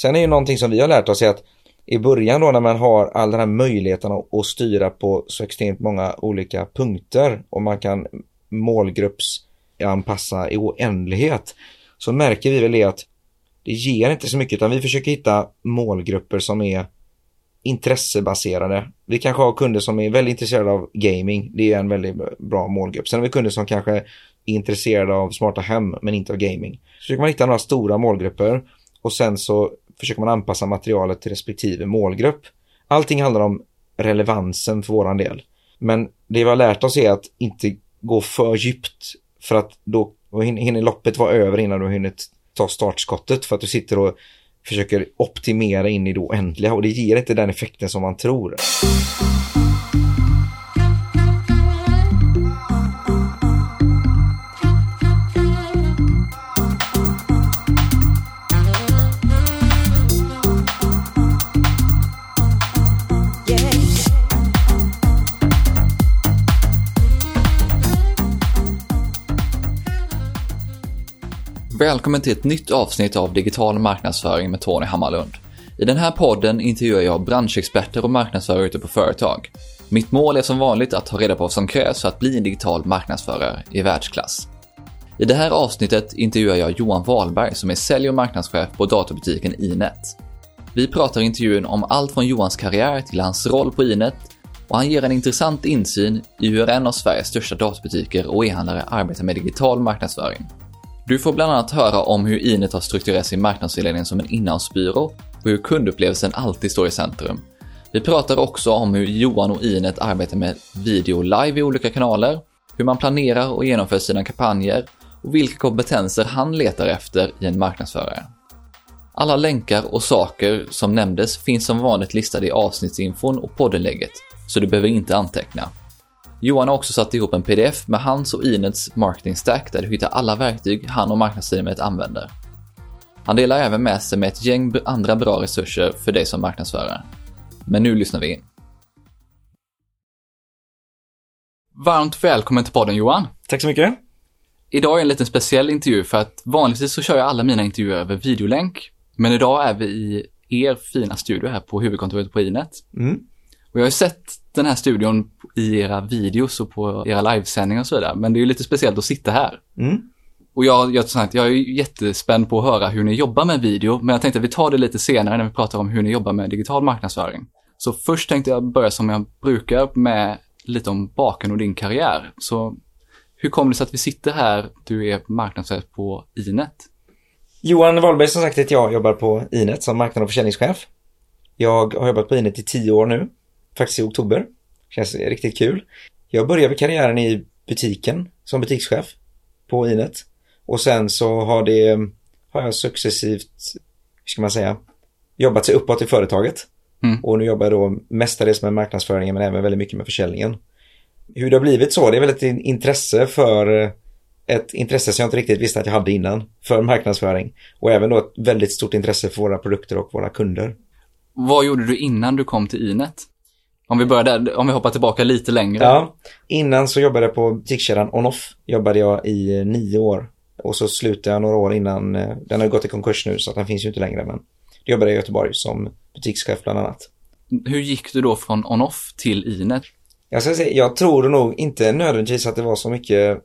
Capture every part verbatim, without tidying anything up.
Sen är ju någonting som vi har lärt oss är att i början då när man har alla de här möjligheterna att styra på så extremt många olika punkter och man kan målgruppsanpassa i oändlighet, så märker vi väl det att det ger inte så mycket, utan vi försöker hitta målgrupper som är intressebaserade. Vi kanske har kunder som är väldigt intresserade av gaming. Det är en väldigt bra målgrupp. Sen har vi kunder som kanske är intresserade av smarta hem men inte av gaming. Så försöker man hitta några stora målgrupper och sen så försöker man anpassa materialet till respektive målgrupp. Allting handlar om relevansen för våran del. Men det vi har lärt oss är att inte gå för djupt, för att då hinner loppet vara över innan du hinner ta startskottet, för att du sitter och försöker optimera in i det oändliga och det ger inte den effekten som man tror. Välkommen till ett nytt avsnitt av Digital marknadsföring med Tony Hammarlund. I den här podden intervjuar jag branschexperter och marknadsförare ute på företag. Mitt mål är som vanligt att ta reda på vad som krävs för att bli en digital marknadsförare i världsklass. I det här avsnittet intervjuar jag Johan Wahlberg som är sälj- och marknadschef på datorbutiken Inet. Vi pratar i intervjun om allt från Johans karriär till hans roll på Inet och han ger en intressant insyn i hur en av Sveriges största datorbutiker och e-handlare arbetar med digital marknadsföring. Du får bland annat höra om hur Inet har strukturerat sin marknadsföring som en inhousebyrå och hur kundupplevelsen alltid står i centrum. Vi pratar också om hur Johan och Inet arbetar med video live i olika kanaler, hur man planerar och genomför sina kampanjer och vilka kompetenser han letar efter i en marknadsförare. Alla länkar och saker som nämndes finns som vanligt listade i avsnittsinfon och poddenlägget, så du behöver inte anteckna. Johan har också satt ihop en pdf med hans och Inets marketing stack där du hittar alla verktyg han och marknadsteamet använder. Han delar även med sig med ett gäng andra bra resurser för dig som marknadsförare. Men nu lyssnar vi in. Varmt välkommen till podden, Johan. Tack så mycket. Idag är en liten speciell intervju för att vanligtvis så kör jag alla mina intervjuer över videolänk. Men idag är vi i er fina studio här på huvudkontoret på Inet. Mm. Och jag har sett den här studion i era videos och på era livesändningar och så där. Men det är ju lite speciellt att sitta här. Mm. Och jag, jag, jag är ju jättespänd på att höra hur ni jobbar med video. Men jag tänkte att vi tar det lite senare när vi pratar om hur ni jobbar med digital marknadsföring. Så först tänkte jag börja som jag brukar med lite om baken och din karriär. Så hur kom det sig att vi sitter här? Du är marknadsförare på Inet. Johan Wahlberg, som sagt, att jag jobbar på Inet som marknad- och försäljningschef. Jag har jobbat på Inet i tio år nu. Faktiskt i oktober. Känns riktigt kul. Jag började karriären i butiken som butikschef på Inet. Och sen så har det har jag successivt, hur ska man säga, jobbat sig uppåt i företaget. Mm. Och nu jobbar jag då mestadels med marknadsföringen men även väldigt mycket med försäljningen. Hur det har blivit så, det är väl ett intresse för ett intresse som jag inte riktigt visste att jag hade innan för marknadsföring. Och även då ett väldigt stort intresse för våra produkter och våra kunder. Vad gjorde du innan du kom till Inet? Om vi börjar där, om vi hoppar tillbaka lite längre. Ja, innan så jobbade jag på butikskedjan OnOff. Jobbade jag i nio år. Och så slutade jag några år innan. Den har gått i konkurs nu så att den finns ju inte längre. Men jag jobbade i Göteborg som butikschef bland annat. Hur gick du då från OnOff till Inet? Jag ska säga, jag tror nog inte nödvändigtvis att det var så mycket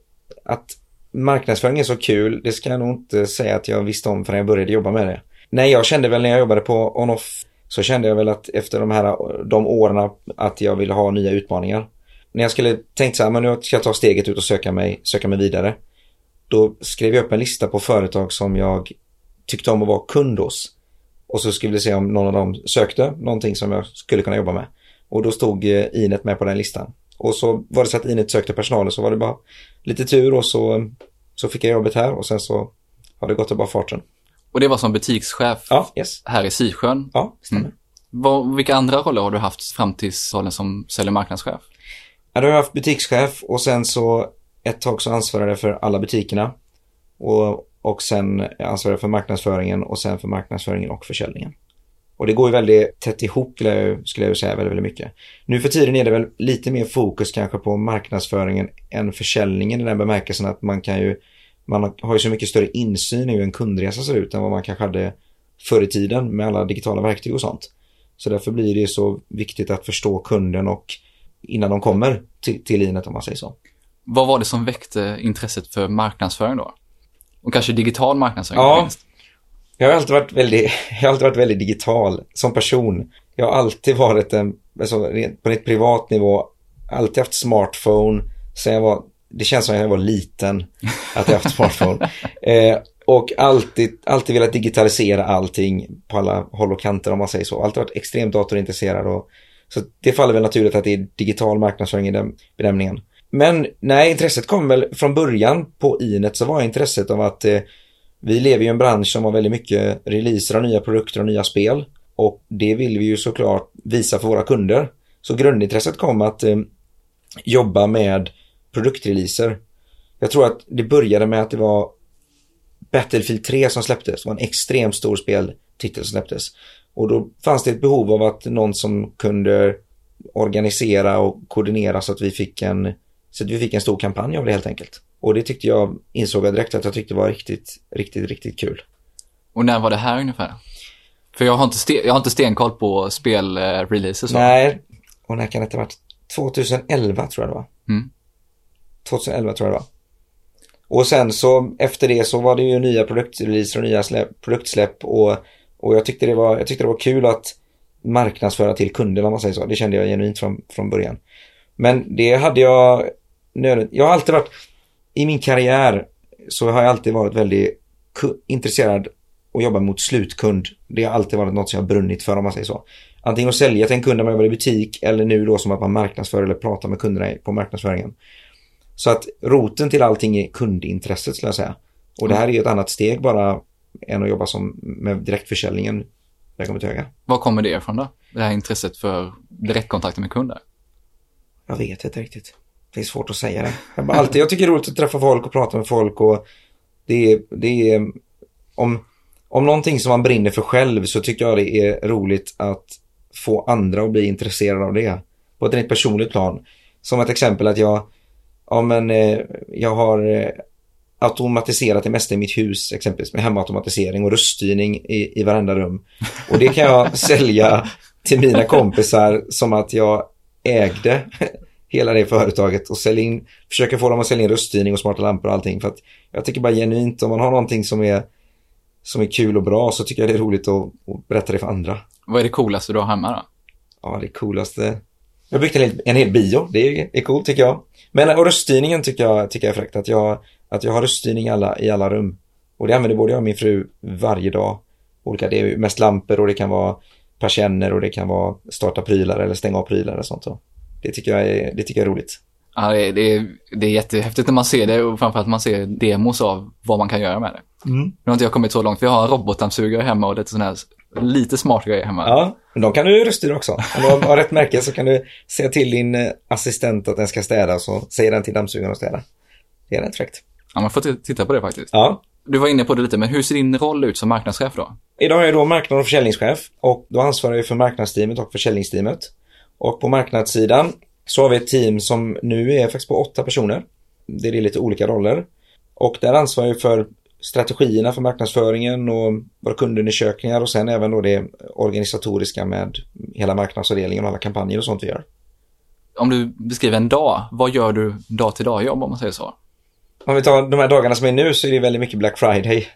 att marknadsföring är så kul. Det ska jag nog inte säga att jag visste om förrän jag började jobba med det. Nej, jag kände väl när jag jobbade på OnOff. Så kände jag väl att efter de här de åren att jag ville ha nya utmaningar. När jag skulle tänkt så här, men nu ska jag ta steget ut och söka mig, söka mig vidare. Då skrev jag upp en lista på företag som jag tyckte om att vara kund hos. Och så skulle vi se om någon av dem sökte någonting som jag skulle kunna jobba med. Och då stod Inet med på den listan. Och så var det så att Inet sökte personal och så var det bara lite tur och så, så fick jag jobbet här. Och sen så har det gått och bara farten. Och det var som butikschef ja, yes. här i Sisjön. Ja, stämmer. Mm. Vad, vilka andra roller har du haft fram till rollen som sälj- och marknadschef? Ja, då har jag haft butikschef och sen så ett tag så ansvarade jag för alla butikerna. Och, och sen ansvarade jag för marknadsföringen och sen för marknadsföringen och försäljningen. Och det går ju väldigt tätt ihop skulle jag, skulle jag säga väldigt, väldigt mycket. Nu för tiden är det väl lite mer fokus kanske på marknadsföringen än försäljningen i den bemärkelsen att man kan ju Man har ju så mycket större insyn i hur en kundresa ser ut än vad man kanske hade förr i tiden med alla digitala verktyg och sånt. Så därför blir det så viktigt att förstå kunden och innan de kommer till, till Inet, om man säger så. Vad var det som väckte intresset för marknadsföring då? Och kanske digital marknadsföring? Ja, jag har alltid varit väldigt, jag har alltid varit väldigt digital som person. Jag har alltid varit en, alltså, på ett privat nivå, alltid haft smartphone. Sen jag var, det känns som att jag var liten att jag haft smartphone. Eh, och alltid, alltid velat digitalisera allting på alla håll och kanter, om man säger så. Alltid varit extremt datorintresserad. Och, så det faller väl naturligt att det är digital marknadsföring i den benämningen. Men nej, intresset kom väl från början på Inet, så var intresset av att eh, vi lever i en bransch som har väldigt mycket releaser av nya produkter och nya spel. Och det vill vi ju såklart visa för våra kunder. Så grundintresset kom att eh, jobba med produktreleaser. Jag tror att det började med att det var Battlefield tre som släpptes. Det var en extremt stor speltitel som släpptes. Och då fanns det ett behov av att någon som kunde organisera och koordinera så att vi fick en, så att vi fick en stor kampanj av det helt enkelt. Och det tyckte jag, insåg jag direkt att jag tyckte var riktigt, riktigt, riktigt kul. Och när var det här ungefär? För jag har inte, sten, jag har inte stenkoll på spelreleaser. Så. Nej, och när kan det ha varit? tjugoelva tror jag det var. Mm. tjugoelva tror jag det var. Och sen så efter det så var det ju nya produktreleaser och nya släpp, produktsläpp. Och, och jag, tyckte det var, jag tyckte det var kul att marknadsföra till kunderna, om man säger så. Det kände jag genuint från, från början. Men det hade jag... Jag har alltid varit... I min karriär så har jag alltid varit väldigt intresserad att jobba mot slutkund. Det har alltid varit något som jag har brunnit för, om man säger så. Antingen att sälja till en kund när man jobbar i butik, eller nu då som att man marknadsför eller pratar med kunderna på marknadsföringen. Så att roten till allting är kundintresset, skulle jag säga. Och det här är ju ett annat steg bara än att jobba som med direktförsäljningen. Där kommer till Vad kommer det ifrån då? Det här intresset för direktkontakter med kunder? Jag vet inte riktigt. Det är svårt att säga det. Jag, bara alltid, jag tycker det är roligt att träffa folk och prata med folk. Och det är, det är, om, om någonting som man brinner för själv, så tycker jag det är roligt att få andra att bli intresserade av det. På ett personligt plan. Som ett exempel att jag, ja men, jag har automatiserat det mesta i mitt hus. Exempelvis med hemautomatisering och röststyrning i, i varenda rum. Och det kan jag sälja till mina kompisar som att jag ägde hela det företaget och sälja in, försöka få dem att sälja in röststyrning och smarta lampor och allting. För att jag tycker bara genuint, om man har någonting som är, som är kul och bra, så tycker jag det är roligt att, att berätta det för andra. Vad är det coolaste du har hemma då? Ja, det coolaste... Jag byggde en hel, en hel bio, det är, är coolt tycker jag. Men och röststyrningen tycker jag, tycker jag är fräckt. Att jag, att jag har röststyrning i alla, i alla rum. Och det använder både jag och min fru varje dag. Olika, det är mest lampor och det kan vara persienner och det kan vara starta prylar eller stänga av prylar eller sånt så. Det tycker jag är, det tycker jag är roligt. Ja, det, det, det är jättehäftigt när man ser det, och framförallt man ser demos av vad man kan göra med det. Mm. Nu har inte jag kommit så långt. Vi har en robotdammsugare hemma och lite sån här lite smart grejer hemma. Ja, men de kan du röststyra också. Om du har, har rätt märke så kan du säga till din assistent att den ska städa, så säger den till dammsugaren att städa. Det är rätt fräckt. Ja, man får t- titta på det faktiskt. Ja. Du var inne på det lite, men hur ser din roll ut som marknadschef då? Idag är jag då marknads- och försäljningschef, och då ansvarar jag för marknadsteamet och försäljningsteamet. Och på marknadssidan så har vi ett team som nu är faktiskt på åtta personer. Det är lite olika roller. Och där ansvarar jag för strategierna för marknadsföringen och våra kundundersökningar. Och sen även då det organisatoriska med hela marknadsavdelningen och alla kampanjer och sånt vi gör. Om du beskriver en dag, vad gör du dag till dag jobb, om man säger så? Om vi tar de här dagarna som är nu, så är det väldigt mycket Black Friday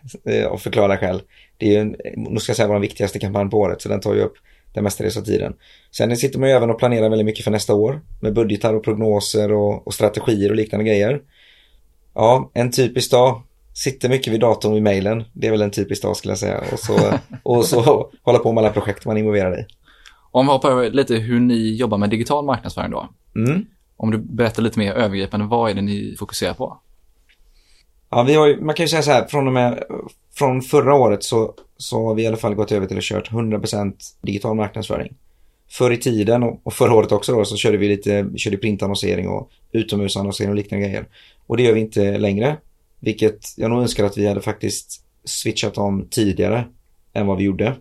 och förklara själv. Det är ju, nu ska jag säga, vår viktigaste kampanj på året, så den tar ju upp den mesta tiden. Sen sitter man ju även och planerar väldigt mycket för nästa år med budgetar och prognoser och, och strategier och liknande grejer. Ja, en typisk dag. Sitter mycket vid datorn vid mejlen. Det är väl en typisk dag, skulle jag säga. Och så, och så hålla på med alla projekt man är involverad i. Om vi hoppar över lite hur ni jobbar med digital marknadsföring då. Mm. Om du berättar lite mer övergripande, vad är det ni fokuserar på? Ja, vi har ju, man kan ju säga så här, från och med från förra året så, så har vi i alla fall gått över till att kört hundra procent digital marknadsföring. Förr i tiden och, och förra året också då, så körde vi lite körde printannonsering och utomhusannonsering och liknande grejer. Och det gör vi inte längre, vilket jag nog önskar att vi hade faktiskt switchat om tidigare än vad vi gjorde.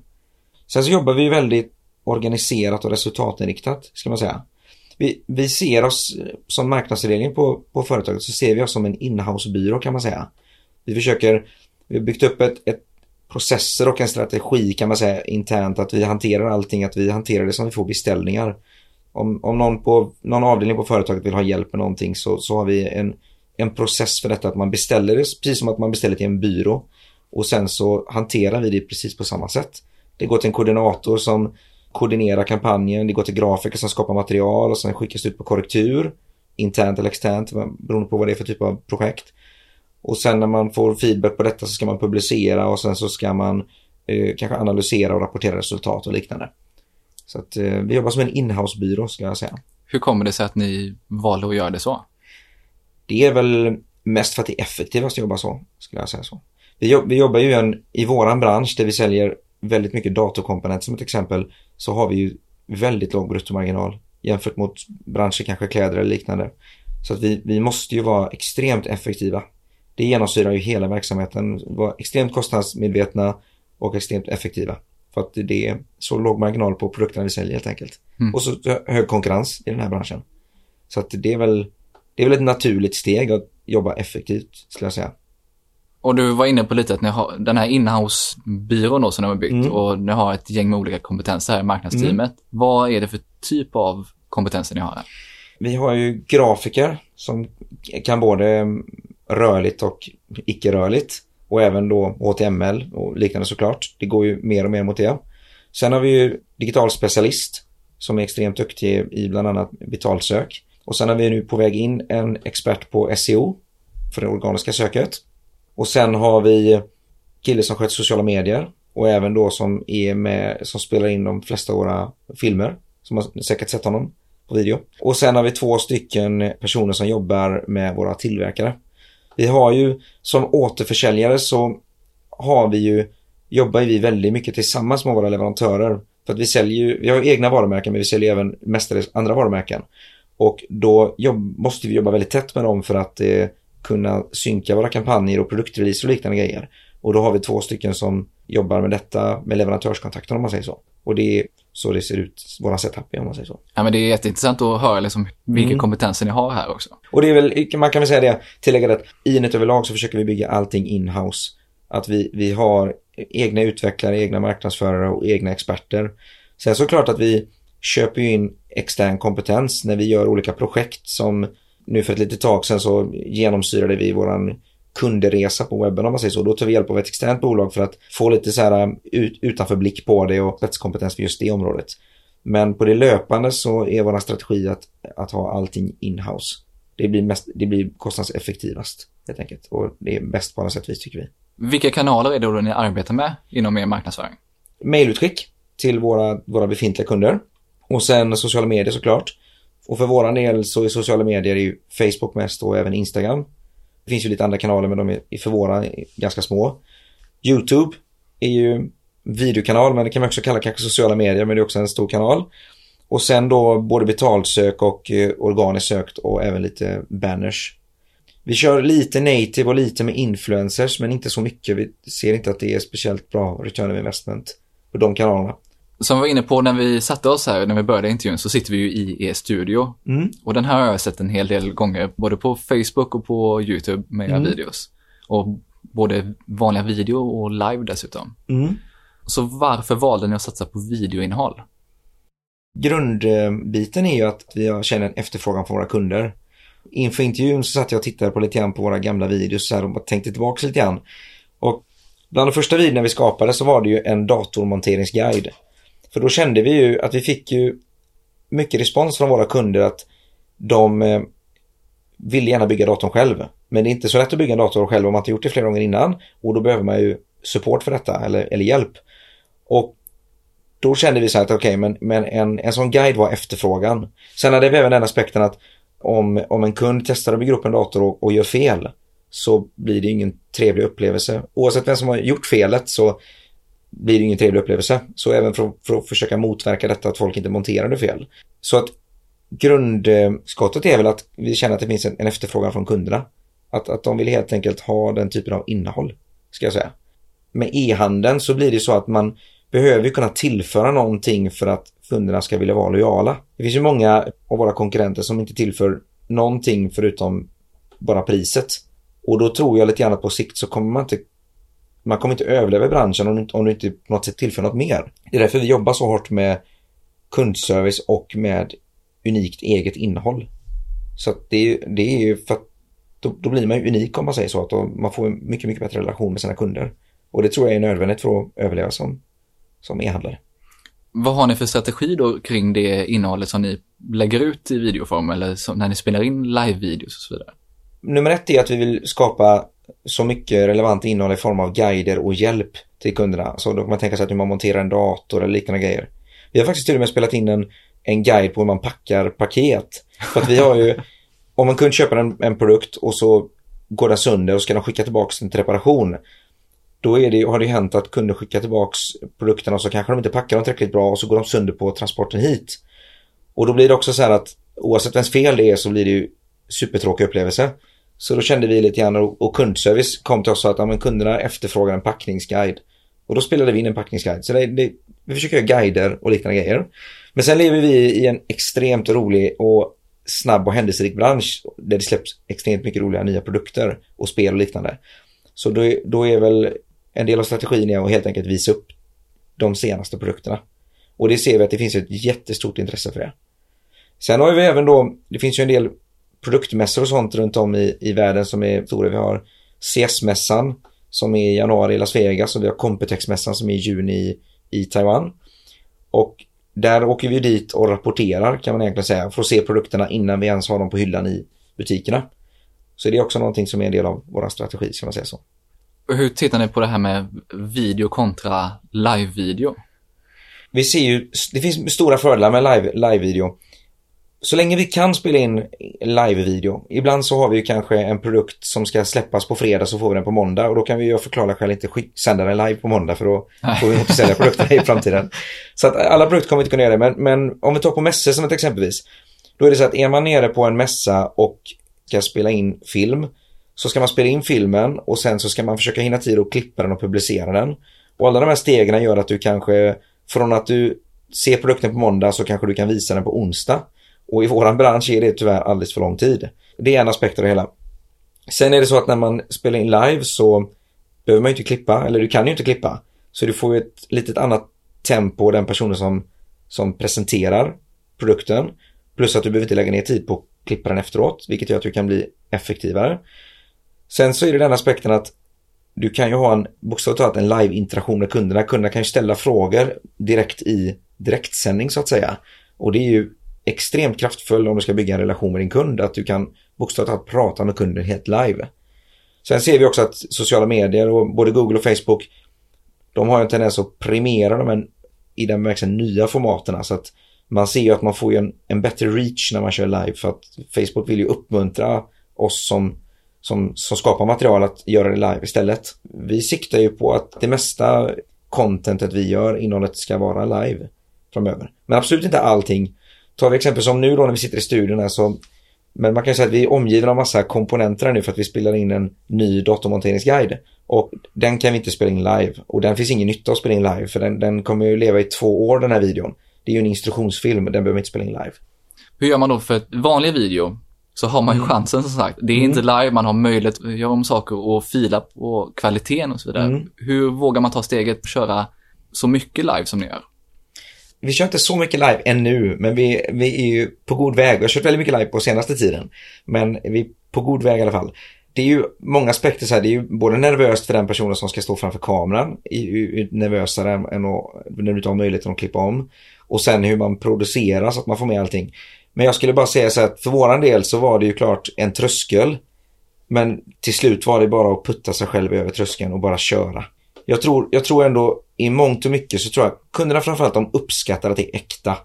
Sen så jobbar vi väldigt organiserat och resultatinriktat, ska man säga. Vi, vi ser oss som marknadsavdelning på, på företaget, så ser vi oss som en inhousebyrå, kan man säga. Vi försöker, vi har byggt upp ett, ett processer och en strategi kan man säga internt, att vi hanterar allting, att vi hanterar det som vi får beställningar. Om, om någon på någon avdelning på företaget vill ha hjälp med någonting, så, så har vi en, en process för detta, att man beställer det precis som att man beställer till en byrå, och sen så hanterar vi det precis på samma sätt. Det går till en koordinator som koordinerar kampanjen, det går till grafiker som skapar material och sen skickas det ut på korrektur, internt eller externt, beroende på vad det är för typ av projekt. Och sen när man får feedback på detta så ska man publicera, och sen så ska man eh, kanske analysera och rapportera resultat och liknande. Så att eh, vi jobbar som en inhousebyrå, ska jag säga. Hur kommer det sig att ni valde att göra det så? Det är väl mest för att det är effektivast att jobba så, skulle jag säga så. Vi, jobb- vi jobbar ju en, i våran bransch där vi säljer väldigt mycket datorkomponenter som ett exempel, så har vi ju väldigt låg bruttomarginal jämfört mot branscher, kanske kläder eller liknande. Så att vi, vi måste ju vara extremt effektiva. Det genomsyrar ju hela verksamheten. Vara extremt kostnadsmedvetna och extremt effektiva. För att det är så låg marginal på produkterna vi säljer helt enkelt. Mm. Och så hög konkurrens i den här branschen. Så att det är väl, det är väl ett naturligt steg att jobba effektivt, skulle jag säga. Och du var inne på lite att ni har den här inhouse-byrån då som ni har byggt. Mm. Och ni har ett gäng med olika kompetenser här i marknadsteamet. Mm. Vad är det för typ av kompetenser ni har här? Vi har ju grafiker som kan både rörligt och icke-rörligt, och även då H T M L och liknande såklart. Det går ju mer och mer mot det. Sen har vi ju digital specialist som är extremt duktig i bland annat betalsök. Och sen har vi nu på väg in en expert på S E O för det organiska söket. Och sen har vi kille som sköter sociala medier och även då som är med, som spelar in de flesta våra filmer, som har säkert sett honom på video. Och sen har vi två stycken personer som jobbar med våra tillverkare. Vi har ju som återförsäljare så har vi ju, jobbar vi väldigt mycket tillsammans med våra leverantörer. För att vi säljer ju, vi har ju egna varumärken, men vi säljer även mestadels andra varumärken. Och då jobb, måste vi jobba väldigt tätt med dem för att eh, kunna synka våra kampanjer och produktreleaser och liknande grejer. Och då har vi två stycken som jobbar med detta, med leverantörskontakten om man säger så. Och det är så det ser ut, våra setup om man säger så. Ja, men det är jätteintressant att höra liksom vilka mm. kompetenser ni har här också. Och det är väl, man kan väl säga det, tillägga att i Inet överlag så försöker vi bygga allting in-house. Att vi, vi har egna utvecklare, egna marknadsförare och egna experter. Sen såklart att vi köper ju in extern kompetens när vi gör olika projekt, som nu för ett litet tag sedan så genomsyrade vi våran kunderesa på webben om man säger så. Då tar vi hjälp av ett externt bolag för att få lite så här ut, utanförblick på det och spetskompetens för just det området. Men på det löpande så är vår strategi att, att ha allting in-house. Det blir, mest, det blir kostnadseffektivast helt enkelt, och det är bäst på alla sätt vis, tycker vi. Vilka kanaler är det då ni arbetar med inom er marknadsföring? Mailutskick till våra, våra befintliga kunder, och sen sociala medier såklart. Och för våran del så är sociala medier ju Facebook mest och även Instagram. Det finns ju lite andra kanaler, men de är för våra ganska små. YouTube är ju videokanal, men det kan man också kalla kanske sociala medier, men det är också en stor kanal. Och sen då både betalsök och eh, organiskt sökt och även lite banners. Vi kör lite native och lite med influencers, men inte så mycket. Vi ser inte att det är speciellt bra return of investment på de kanalerna. Som vi var inne på när vi satte oss här, när vi började intervjun, så sitter vi ju i er studio. Mm. Och den här har jag sett en hel del gånger, både på Facebook och på YouTube med era mm. videos. Och både vanliga video och live dessutom. Mm. Så varför valde ni att satsa på videoinnehåll? Grundbiten är ju att vi känner en efterfrågan från våra kunder. Inför intervjun så satt jag och tittade på lite grann på våra gamla videos här och tänkte tillbaka lite grann. Och bland de första videorna vi skapade så var det ju en datormonteringsguide. För då kände vi ju att vi fick ju mycket respons från våra kunder att de eh, vill gärna bygga datorn själv. Men det är inte så lätt att bygga en dator själv om man inte gjort det flera gånger innan. Och då behöver man ju support för detta eller, eller hjälp. Och då kände vi så här att okej, okay, men, men en, en sån guide var efterfrågan. Sen hade vi även den aspekten att om, om en kund testar att bygga upp en dator och, och gör fel, så blir det ingen trevlig upplevelse. Oavsett vem som har gjort felet så blir det ingen trevlig upplevelse. Så även för, för att försöka motverka detta att folk inte monterar det fel. Så att grundskottet är väl att vi känner att det finns en, en efterfrågan från kunderna. Att, att de vill helt enkelt ha den typen av innehåll, ska jag säga. Med e-handeln så blir det så att man behöver kunna tillföra någonting för att kunderna ska vilja vara lojala. Det finns ju många av våra konkurrenter som inte tillför någonting förutom bara priset. Och då tror jag lite grann att på sikt så kommer man inte Man kommer inte överleva i branschen om du, om du inte på något sätt tillför något mer. Det är därför vi jobbar så hårt med kundservice och med unikt eget innehåll. Så att det, det är ju för att då, då blir man ju unik om man säger så. Att då, man får en mycket, mycket bättre relation med sina kunder. Och det tror jag är nödvändigt för att överleva som, som e-handlare. Vad har ni för strategi då kring det innehållet som ni lägger ut i videoform eller som, när ni spelar in live-videos och så vidare? Nummer ett är att vi vill skapa så mycket relevant innehåll i form av guider och hjälp till kunderna. Så då kan man tänka sig att hur man monterar en dator eller liknande grejer. Vi har faktiskt till och med spelat in en, en guide på hur man packar paket. För att vi har ju, om man kunde köpa en, en produkt och så går den sönder och ska de skicka tillbaka den till reparation. Då är det, har det ju hänt att kunder skickar tillbaka produkterna och så kanske de inte packar dem tillräckligt bra och så går de sönder på transporten hit. Och då blir det också så här att oavsett vems fel det är så blir det ju supertråkig upplevelse. Så då kände vi lite grann och, och kundservice kom till oss att ja, men kunderna efterfrågar en packningsguide. Och då spelade vi in en packningsguide. Så det, det, vi försöker göra guider och liknande grejer. Men sen lever vi i en extremt rolig och snabb och händelserik bransch där det släpps extremt mycket roliga nya produkter och spel och liknande. Så då, då är väl en del av strategin är att helt enkelt visa upp de senaste produkterna. Och det ser vi att det finns ett jättestort intresse för det. Sen har vi även då, det finns ju en del produktmässor och sånt runt om i, i världen som är stora. Vi har C S-mässan som är i januari i Las Vegas och vi har Computex-mässan som är i juni i, i Taiwan. Och där åker vi dit och rapporterar kan man egentligen säga för att se produkterna innan vi ens har dem på hyllan i butikerna. Så det är också någonting som är en del av vår strategi ska man säga så. Hur tittar ni på det här med video kontra live-video? Vi ser ju, det finns stora fördelar med live, live-video. Så länge vi kan spela in live-video. Ibland så har vi ju kanske en produkt som ska släppas på fredag så får vi den på måndag. Och då kan vi ju förklara själv inte sända den live på måndag för då får vi inte sälja produkterna i framtiden. Så att alla produkter kommer inte kunna göra det. Men, men om vi tar på mässor som ett exempelvis. Då är det så att är man nere på en mässa och ska spela in film. Så ska man spela in filmen och sen så ska man försöka hinna tid att klippa den och publicera den. Och alla de här stegen gör att du kanske, från att du ser produkten på måndag så kanske du kan visa den på onsdag. Och i våran bransch är det tyvärr alldeles för lång tid. Det är en aspekt av det hela. Sen är det så att när man spelar in live så behöver man ju inte klippa, eller du kan ju inte klippa. Så du får ju ett litet annat tempo den personen som, som presenterar produkten. Plus att du behöver inte lägga ner tid på att klippa den efteråt, vilket gör att du kan bli effektivare. Sen så är det den aspekten att du kan ju ha en bokstavligt talat en live-interaktion med kunderna. Kunderna kan ju ställa frågor direkt i direktsändning så att säga. Och det är ju extremt kraftfullt om du ska bygga en relation med din kund. Att du kan bokstavligt talat prata med kunden helt live. Sen ser vi också att sociala medier, och både Google och Facebook, de har ju en tendens att premiera dem i de nya formaterna. Så att man ser ju att man får ju en, en bättre reach när man kör live. För att Facebook vill ju uppmuntra oss som Som, som skapar material att göra det live istället. Vi siktar ju på att det mesta contentet vi gör, innehållet, ska vara live framöver. Men absolut inte allting. Tar vi exempel som nu då när vi sitter i studion här så, men man kan ju säga att vi är omgivna av massa komponenter nu för att vi spelar in en ny datormonteringsguide. Och den kan vi inte spela in live. Och den finns ingen nytta att spela in live för den, den kommer ju leva i två år den här videon. Det är ju en instruktionsfilm, den behöver vi inte spela in live. Hur gör man då för vanlig video? Så har man ju chansen som sagt. Det är mm. inte live, man har möjlighet att göra om saker och fila på kvaliteten och så vidare. Mm. Hur vågar man ta steget och köra så mycket live som ni gör? Vi kör inte så mycket live ännu, men vi, vi är ju på god väg. Vi har kört väldigt mycket live på senaste tiden, men vi är på god väg i alla fall. Det är ju många aspekter så här. Det är ju både nervöst för den personen som ska stå framför kameran, är ju nervösare än att, när du inte har möjligheten att klippa om. Och sen hur man producerar så att man får med allting. Men jag skulle bara säga så att för våran del så var det ju klart en tröskel. Men till slut var det bara att putta sig själv över tröskeln och bara köra. Jag tror, jag tror ändå i mångt och mycket så tror jag kunderna framförallt de uppskattar att det är äkta.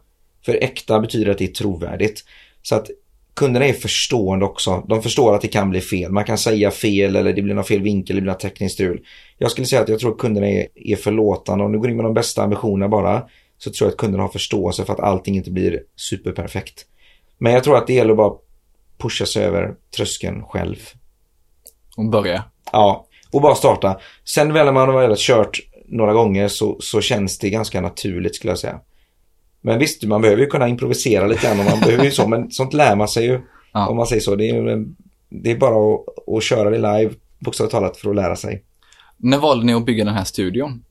För äkta betyder att det är trovärdigt. Så att kunderna är förstående också. De förstår att det kan bli fel. Man kan säga fel eller det blir någon fel vinkel, det blir något tekniskt strul. Jag skulle säga att jag tror att kunderna är, är förlåtande. Om du går in med de bästa ambitionerna bara så tror jag att kunderna har förståelse för att allting inte blir superperfekt. Men jag tror att det gäller att bara pusha sig över tröskeln själv. Och börja. Ja, och bara starta. Sen väl när man har kört några gånger så, så känns det ganska naturligt skulle jag säga. Men visst, man behöver ju kunna improvisera lite grann. Man behöver ju så, men sånt lär man sig ju. Ja. Om man säger så. Det är, det är bara att, att köra det live, bokstavligt talat, för att lära sig. När valde ni att bygga den här studion?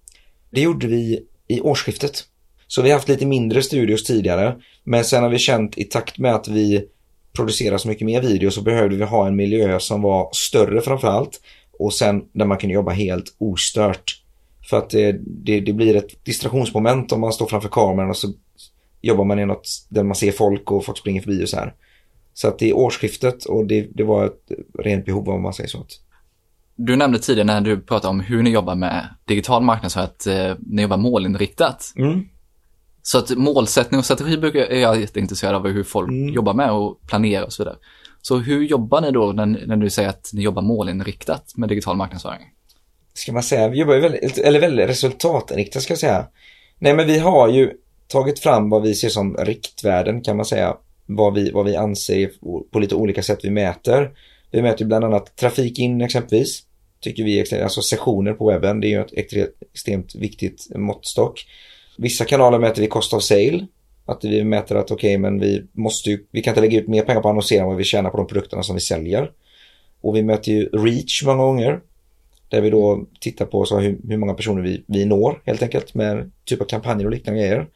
Det gjorde vi i årsskiftet. Så vi har haft lite mindre studios tidigare. Men sen har vi känt i takt med att vi producerar så mycket mer video så behövde vi ha en miljö som var större framförallt. Och sen där man kunde jobba helt ostört. För att det, det, det blir ett distraktionsmoment om man står framför kameran och så jobbar man i något där man ser folk och folk springer förbi och så här. Så att det är årsskiftet och det, det var ett rent behov om man säger så. Du nämnde tidigare när du pratade om hur ni jobbar med digital marknad så att eh, ni jobbar målinriktat. Mm. Så att målsättning och strategi brukar, är jag jätteintresserad av hur folk mm. jobbar med och planerar och så vidare. Så hur jobbar ni då när, när du säger att ni jobbar målinriktat med digital marknadsföring? Ska man säga, vi jobbar ju väldigt, eller väldigt resultatinriktat ska jag säga. Nej men vi har ju tagit fram vad vi ser som riktvärden kan man säga. Vad vi, vad vi anser på lite olika sätt vi mäter. Vi mäter bland annat trafik in exempelvis. Tycker vi, alltså sessioner på webben, det är ju ett extremt viktigt måttstock. Vissa kanaler mäter vi cost of sale. Att vi mäter att okej, okay, men vi måste ju, vi kan inte lägga ut mer pengar på annonsering än vad vi tjänar på de produkterna som vi säljer. Och vi mäter ju reach många gånger. Där vi då tittar på så hur, hur många personer vi, vi når helt enkelt med typ av kampanjer och liknande grejer.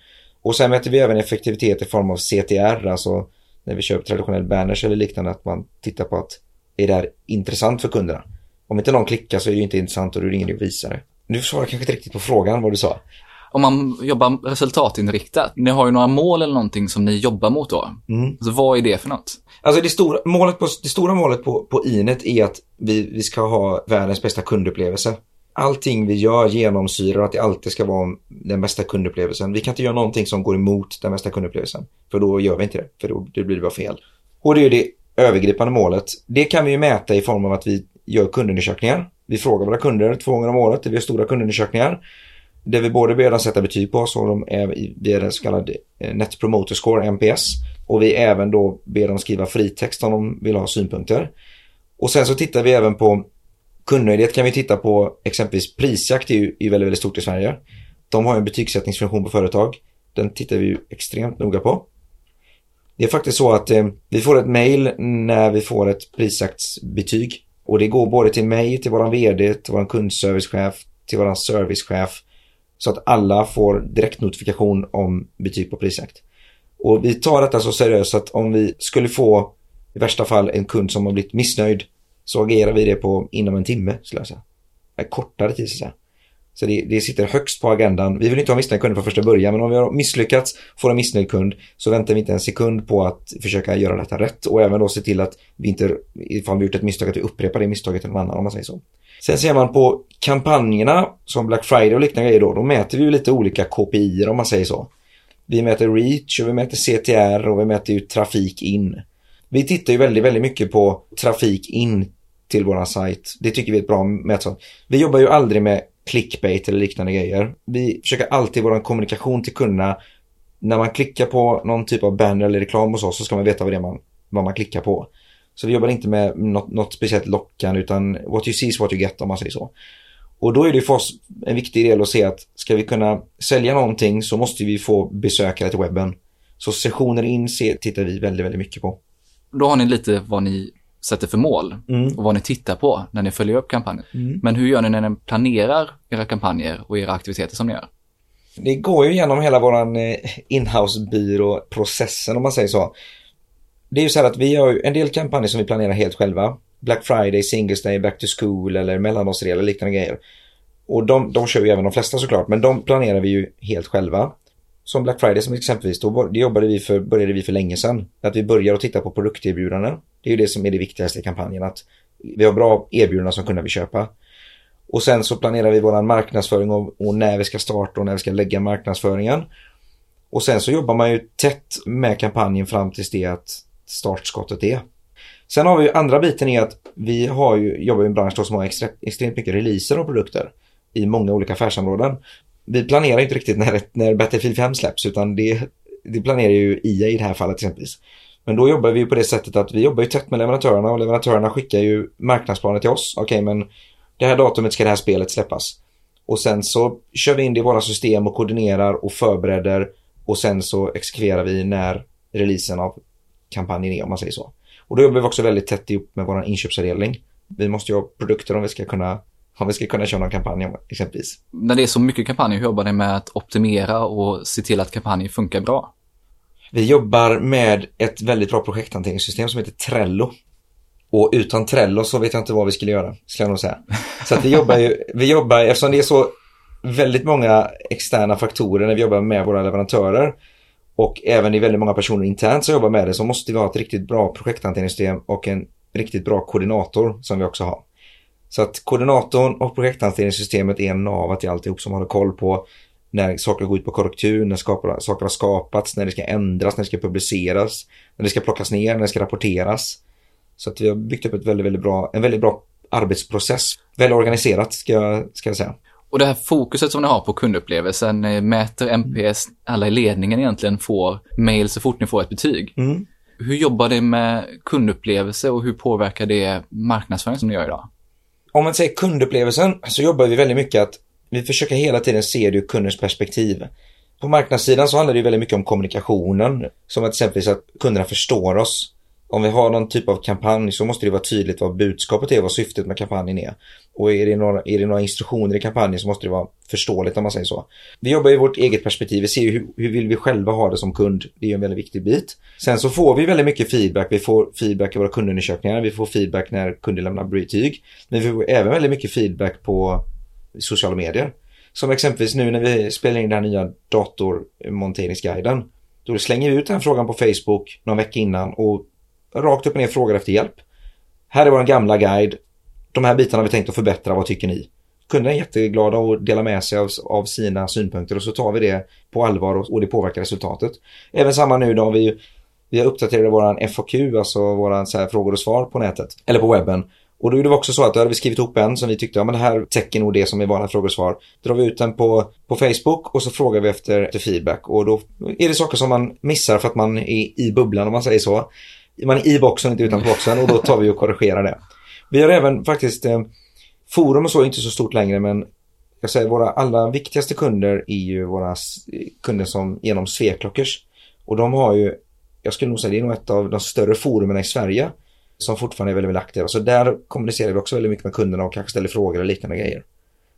Och sen mäter vi även effektivitet i form av C T R, alltså när vi köper traditionell banners eller liknande, att man tittar på att är det här intressant för kunderna? Om inte någon klickar så är det ju inte intressant och du ringer och visar det. Nu svarar kanske inte riktigt på frågan vad du sa. Om man jobbar resultatinriktat, ni har ju några mål eller någonting som ni jobbar mot då. Mm. Så vad är det för något? Alltså det stora målet på, det stora målet på, på Inet är att vi, vi ska ha världens bästa kundupplevelse. Allting vi gör genomsyrar att det alltid ska vara den bästa kundupplevelsen. Vi kan inte göra någonting som går emot den bästa kundupplevelsen. För då gör vi inte det. För då blir det bara fel. Och det är det övergripande målet. Det kan vi ju mäta i form av att vi gör kundundersökningar. Vi frågar våra kunder två gånger om året. Det blir stora kundundersökningar. Där vi både ber dem sätta betyg på oss. Och de är via den så kallade Net Promoter Score, N P S. Och vi även då ber dem skriva fritext om de vill ha synpunkter. Och sen så tittar vi även på kundnöjdhet kan vi titta på, exempelvis Prisjakt är ju är väldigt, väldigt stort i Sverige. De har en betygssättningsfunktion på företag. Den tittar vi ju extremt noga på. Det är faktiskt så att eh, vi får ett mejl när vi får ett Prisjaktsbetyg. Och det går både till mig, till våran vd, till våran kundservicechef, till våran servicechef. Så att alla får direkt notifikation om betyg på Prisjakt. Och vi tar detta så seriöst att om vi skulle få i värsta fall en kund som har blivit missnöjd, så agerar vi det på inom en timme skulle jag säga. En kortare tid så att säga. Så det, det sitter högst på agendan. Vi vill inte ha missnöjd kund från första början, men om vi har misslyckats får en missnöjd kund så väntar vi inte en sekund på att försöka göra detta rätt och även då se till att vi inte, ifall vi gjort ett misstag, att vi upprepar det misstaget till någon annan om man säger så. Sen ser man på kampanjerna som Black Friday och liknande grejer då, då mäter vi ju lite olika K P I om man säger så. Vi mäter reach och vi mäter C T R och vi mäter ju trafik in. Vi tittar ju väldigt, väldigt mycket på trafik in till våran sajt. Det tycker vi är ett bra mätsätt. Vi jobbar ju aldrig med clickbait eller liknande grejer. Vi försöker alltid vår kommunikation till kunderna. När man klickar på någon typ av banner eller reklam hos oss så ska man veta vad, det man, vad man klickar på. Så vi jobbar inte med något, något speciellt lockande utan what you see is what you get om man säger så. Och då är det för oss en viktig del att se att ska vi kunna sälja någonting så måste vi få besökare till webben. Så sessioner in tittar vi väldigt, väldigt mycket på. Då har ni lite vad ni sätter för mål mm. och vad ni tittar på när ni följer upp kampanjen. Mm. Men hur gör ni när ni planerar era kampanjer och era aktiviteter som ni gör? Det går ju igenom hela våran inhouse-byråprocessen om man säger så. Det är ju så här att vi har ju en del kampanjer som vi planerar helt själva. Black Friday, Singles Day, Back to School eller mellanårsrea eller liknande grejer. Och de, de kör ju även de flesta såklart, men de planerar vi ju helt själva. Som Black Friday som exempelvis, då jobbade vi för, började vi för länge sedan. Att vi börjar att titta på produkterbjudanden. Det är ju det som är det viktigaste i kampanjen. Att vi har bra erbjudanden som kunderna vill köpa. Och sen så planerar vi vår marknadsföring och, och när vi ska starta och när vi ska lägga marknadsföringen. Och sen så jobbar man ju tätt med kampanjen fram tills det att startskottet är. Sen har vi ju andra biten i att vi har ju, jobbar i en bransch som har extre, extremt mycket releaser av produkter. I många olika affärsområden. Vi planerar inte riktigt när, när Battlefield fem släpps utan det, det planerar ju I A i det här fallet exempelvis. Men då jobbar vi ju på det sättet att vi jobbar ju tätt med leverantörerna och leverantörerna skickar ju marknadsplaner till oss. Okej, men det här datumet ska det här spelet släppas. Och sen så kör vi in det i våra system och koordinerar och förbereder och sen så exekverar vi när releasen av kampanjen är om man säger så. Och då jobbar vi också väldigt tätt ihop med vår inköpsavdelning. Vi måste ju ha produkter om vi ska kunna om vi ska kunna köra någon kampanj exempelvis. När det är så mycket kampanjer, hur jobbar ni med att optimera och se till att kampanjer funkar bra? Vi jobbar med ett väldigt bra projekthanteringssystem som heter Trello. Och utan Trello så vet jag inte vad vi skulle göra, ska jag nog säga. Så att vi jobbar ju, vi jobbar, eftersom det är så väldigt många externa faktorer när vi jobbar med våra leverantörer och även i väldigt många personer internt som jobbar med det, så måste vi ha ett riktigt bra projekthanteringssystem och en riktigt bra koordinator som vi också har. Så att koordinatorn och projekthanteringssystemet är en nav att i alltihop som håller koll på när saker går ut på korrektur, när saker har skapats, när det ska ändras, när det ska publiceras, när det ska plockas ner, när det ska rapporteras. Så att vi har byggt upp ett väldigt, väldigt bra, en väldigt bra arbetsprocess. Väldigt organiserat ska jag, ska jag säga. Och det här fokuset som ni har på kundupplevelsen, mäter N P S, alla i ledningen egentligen får mejl så fort ni får ett betyg. Mm. Hur jobbar ni med kundupplevelse och hur påverkar det marknadsföring som ni gör idag? Om man säger kundupplevelsen så jobbar vi väldigt mycket att vi försöker hela tiden se det ur kundens perspektiv. På marknadssidan så handlar det väldigt mycket om kommunikationen. Som att exempelvis att kunderna förstår oss. Om vi har någon typ av kampanj så måste det vara tydligt vad budskapet är, vad syftet med kampanjen är. Och är det några, är det några instruktioner i kampanjen så måste det vara förståeligt om man säger så. Vi jobbar i vårt eget perspektiv, vi ser ju hur, hur vill vi själva ha det som kund. Det är en väldigt viktig bit. Sen så får vi väldigt mycket feedback, vi får feedback i våra kundundersökningar, vi får feedback när kunder lämnar betyg. Men vi får även väldigt mycket feedback på sociala medier. Som exempelvis nu när vi spelar in den här nya datormonteringsguiden. Då slänger vi ut den frågan på Facebook någon vecka innan och rakt upp och ner frågar efter hjälp. Här är vår gamla guide. De här bitarna har vi tänkt att förbättra. Vad tycker ni? Kunderna är jätteglada och delar med sig av, av sina synpunkter. Och så tar vi det på allvar och, och det påverkar resultatet. Även samma nu då. Vi, vi har uppdaterat vår F A Q. Alltså våra så här frågor och svar på nätet. Eller på webben. Och då är det också så att då hade vi skrivit ihop en som vi tyckte. Ja men det här täcker nog det som är vanliga frågor och svar. Drar vi ut den på, på Facebook. Och så frågar vi efter, efter feedback. Och då är det saker som man missar för att man är i bubblan om man säger så. Man är i boxen, inte utanför boxen, och då tar vi och korrigerar det. Vi har även faktiskt, eh, forum och så är inte så stort längre, men jag säger våra allra viktigaste kunder är ju våra kunder som genom Sweclockers. Och de har ju, jag skulle nog säga det är nog ett av de större forumen i Sverige som fortfarande är väldigt, väldigt aktiva. Så där kommunicerar vi också väldigt mycket med kunderna och kanske ställer frågor och liknande grejer.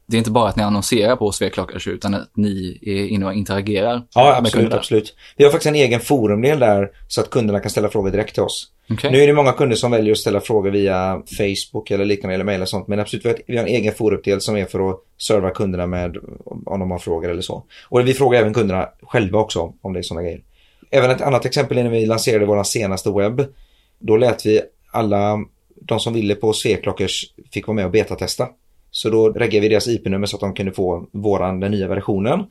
Det är inte bara att ni annonserar på Sweclockers utan att ni är inne och interagerar. Ja, absolut, absolut. Vi har faktiskt en egen forumdel där så att kunderna kan ställa frågor direkt till oss. Okay. Nu är det många kunder som väljer att ställa frågor via Facebook eller liknande eller mejl och sånt. Men absolut, vi har en egen forumdel som är för att serva kunderna med om de har frågor eller så. Och vi frågar även kunderna själva också om det är sådana grejer. Även ett annat exempel är när vi lanserade vår senaste webb. Då lät vi alla, de som ville på Sweclockers fick vara med och betatesta. Så då reggade vi deras I P-nummer så att de kunde få våran, den nya versionen.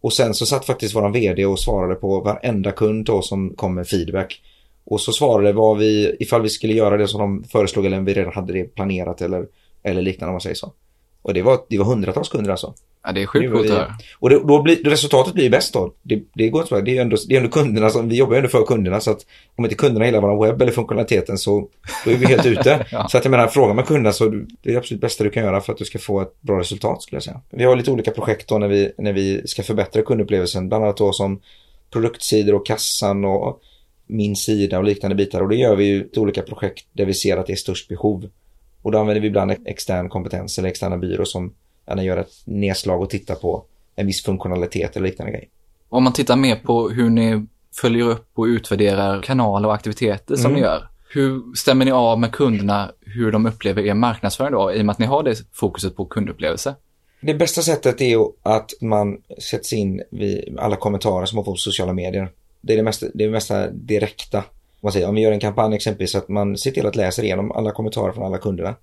Och sen så satt faktiskt våran vd och svarade på varenda kund då som kom med feedback. Och så svarade vad vi, ifall vi skulle göra det som de föreslog eller om vi redan hade det planerat eller, eller liknande om man säger så. Och det var, det var hundratals kunder alltså. Ja, det är sjukt gott här. Och det, då blir, resultatet blir ju bäst då. Det, det går inte bra. Det är ju ändå, det är ändå kunderna som, vi jobbar ju ändå för kunderna så att om inte kunderna gillar våra webb eller funktionaliteten så då är vi helt ute. Ja. Så att jag menar, frågar man kunderna så det är det absolut bästa du kan göra för att du ska få ett bra resultat skulle jag säga. Vi har lite olika projekt då när vi, när vi ska förbättra kundupplevelsen. Bland annat då som produktsidor och kassan och min sida och liknande bitar. Och det gör vi ju till olika projekt där vi ser att det är störst behov. Och då använder vi ibland extern kompetens eller externa byråer som gärna gör ett nedslag och tittar på en viss funktionalitet eller liknande grej. Om man tittar mer på hur ni följer upp och utvärderar kanaler och aktiviteter som mm. ni gör. Hur stämmer ni av med kunderna hur de upplever er marknadsföring då i och med att ni har det fokuset på kundupplevelse? Det bästa sättet är att man sätts in vid alla kommentarer som man får på sociala medier. Det är det mesta, det är det mesta direkta. Man säger, om vi gör en kampanj exempelvis att man ser till att läsa igenom alla kommentarer från alla kunderna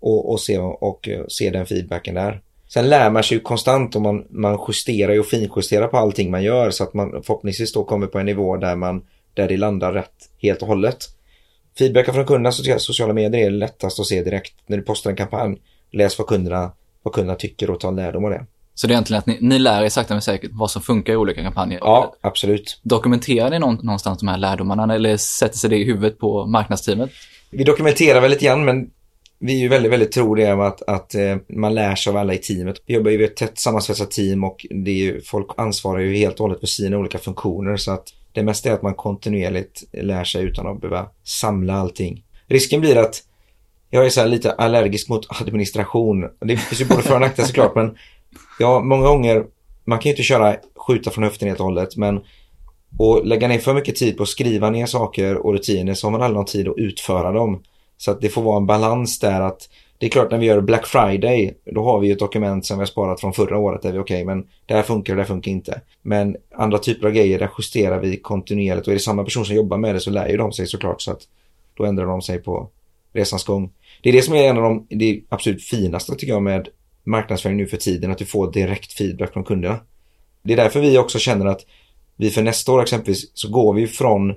och, och, se, och se den feedbacken där. Sen lär man sig ju konstant och man, man justerar och finjusterar på allting man gör så att man förhoppningsvis då kommer på en nivå där, man, där det landar rätt helt och hållet. Feedbacken från kunderna på sociala medier är lättast att se direkt när du postar en kampanj. Läs vad kunderna, vad kunderna tycker och ta lärdom av det. Så det är egentligen att ni, ni lär er sakta men säkert vad som funkar i olika kampanjer. Ja, absolut. Dokumenterar ni någon, någonstans de här lärdomarna eller sätter sig det i huvudet på marknadsteamet? Vi dokumenterar väl lite grann men vi är ju väldigt, väldigt troliga med att, att man lär sig av alla i teamet. Vi jobbar ju ett tätt sammansvetsat team och det är ju, folk ansvarar ju helt och hållet för sina olika funktioner så att det mesta är att man kontinuerligt lär sig utan att behöva samla allting. Risken blir att jag är så här lite allergisk mot administration. Det finns ju både för och nackdelar såklart, men ja, många gånger, man kan ju inte köra skjuta från höften helt och hållet, men och lägga ner för mycket tid på att skriva ner saker och rutiner, så har man aldrig någon tid att utföra dem. Så att det får vara en balans där, att det är klart när vi gör Black Friday, då har vi ju ett dokument som vi har sparat från förra året där vi okej, okay, men det här funkar och det här funkar inte. Men andra typer av grejer, där justerar vi kontinuerligt, och är det samma person som jobbar med det så lär ju de sig såklart, så att då ändrar de sig på resans gång. Det är det som är en av de det absolut finaste tycker jag med marknadsföring nu för tiden, att du får direkt feedback från kunderna. Det är därför vi också känner att vi för nästa år exempelvis så går vi från,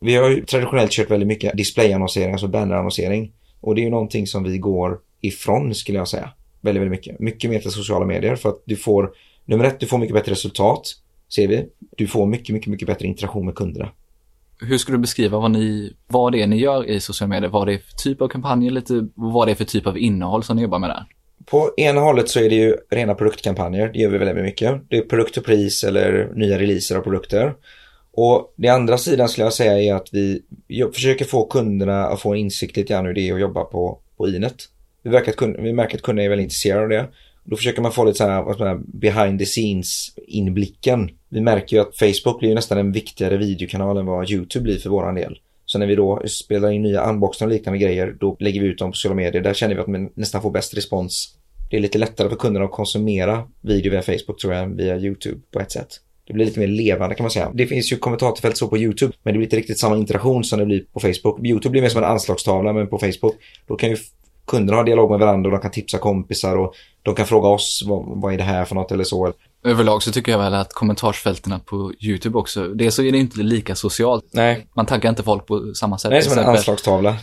vi har ju traditionellt kört väldigt mycket displayannonsering, alltså bannerannonsering, och det är ju någonting som vi går ifrån skulle jag säga, väldigt väldigt mycket. Mycket mer till sociala medier, för att du får, nummer ett, du får mycket bättre resultat, ser vi. Du får mycket mycket mycket bättre interaktion med kunderna. Hur skulle du beskriva vad, ni, vad det är ni gör i sociala medier? Vad det är för typ av kampanjer lite, vad det är för typ av innehåll som ni jobbar med där? På ena hållet så är det ju rena produktkampanjer, det gör vi väldigt mycket. Det är produkt och pris eller nya releaser av produkter. Och det andra sidan skulle jag säga är att vi försöker få kunderna att få insikt lite grann hur det är att jobba på, på Inet. Vi märker att kunderna, vi märker att kunderna är väldigt intresserade av det. Då försöker man få lite så här behind the scenes inblicken. Vi märker ju att Facebook blir ju nästan en viktigare videokanal än vad YouTube blir för våran del. Så när vi då spelar in nya unboxningar och liknande grejer, då lägger vi ut dem på sociala medier. Där känner vi att man nästan får bäst respons. Det är lite lättare för kunderna att konsumera video via Facebook tror jag än via YouTube på ett sätt. Det blir lite mer levande kan man säga. Det finns ju kommentatorfält så på YouTube, men det blir inte riktigt samma interaktion som det blir på Facebook. YouTube blir mer som en anslagstavla, men på Facebook då kan ju kunderna ha dialog med varandra och de kan tipsa kompisar och de kan fråga oss vad, vad är det här för något eller så. Överlag så tycker jag väl att kommentarsfälterna på YouTube också, det så är det inte lika socialt. Nej. Man taggar inte folk på samma sätt. Nej, som en anslagstavla.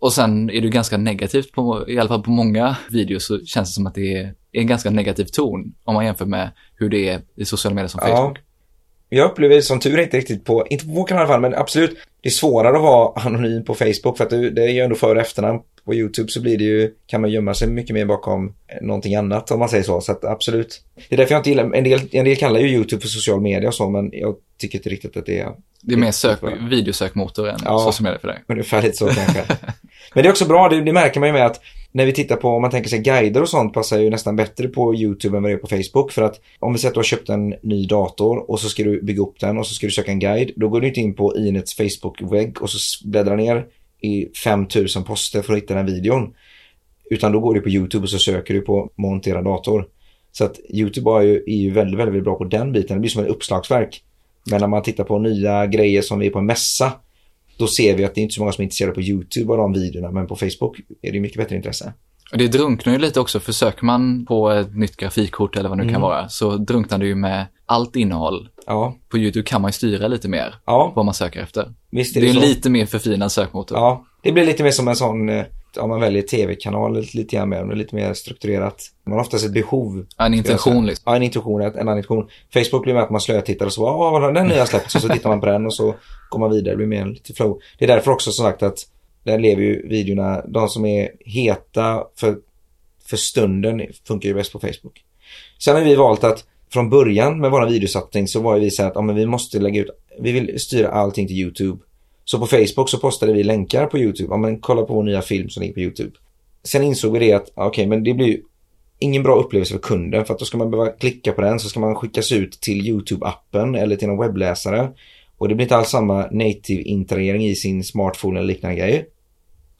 Och sen är det ganska negativt, på, i alla fall på många videos så känns det som att det är en ganska negativ ton om man jämför med hur det är i sociala medier som Facebook. Ja. Jag upplever det som tur inte riktigt på, inte på vår kanal i alla fall, men absolut, det är svårare att vara anonym på Facebook för att det är ju ändå för- och efternamn. På YouTube så blir det ju, kan man gömma sig mycket mer bakom någonting annat om man säger så, så att absolut. Det är därför jag inte gillar, en del, en del kallar ju YouTube för social media och så, men jag tycker inte riktigt att det är... Det är mer sök, för... videosökmotor än ja, social media för dig. Ungefär lite så kanske. Men det är också bra, det, det märker man ju med att när vi tittar på, om man tänker sig guider och sånt, passar ju nästan bättre på YouTube än vad det är på Facebook. För att om vi säger att du har köpt en ny dator och så ska du bygga upp den och så ska du söka en guide, då går du inte in på Inets Facebook-vägg och så bläddrar ner i fem tusen poster för att hitta den videon, utan då går du på YouTube och så söker du på montera dator. Så att YouTube är ju, är ju väldigt, väldigt bra på den biten. Det blir som ett uppslagsverk. Men när man tittar på nya grejer som vi är på en mässa, då ser vi att det är inte så många som är intresserade på YouTube av de videorna, men på Facebook är det mycket bättre intresse. Och det drunknar ju lite också, för söker man på ett nytt grafikkort eller vad det nu mm. kan vara, så drunknar det ju med allt innehåll. Ja. På YouTube kan man ju styra lite mer ja. vad man söker efter. Visst är det, det är ju lite mer förfinad sökmotor. Ja, det blir lite mer som en sån, om man väljer tv-kanal lite grann mer, lite mer strukturerat. Man har oftast ett behov. En intention liksom. Ja, en intention, en annan intention. Facebook blir med att man slötittar och så, ja, vad har den nya släppt? Så, så tittar man på den och så går man vidare, det blir mer lite flow. Det är därför också som sagt att där lever ju videorna, de som är heta för, för stunden funkar ju bäst på Facebook. Sen har vi valt att från början med vår videosatsning så var vi så här att ja, men vi måste lägga ut, vi vill styra allting till YouTube. Så på Facebook så postade vi länkar på YouTube. Ja, men kolla på vår nya film som ligger på YouTube. Sen insåg vi det att okej, okay, men det blir ju ingen bra upplevelse för kunden, för att då ska man behöva klicka på den, så ska man skickas ut till YouTube-appen eller till en webbläsare. Och det blir inte alls samma native-integrering i sin smartphone eller liknande grejer.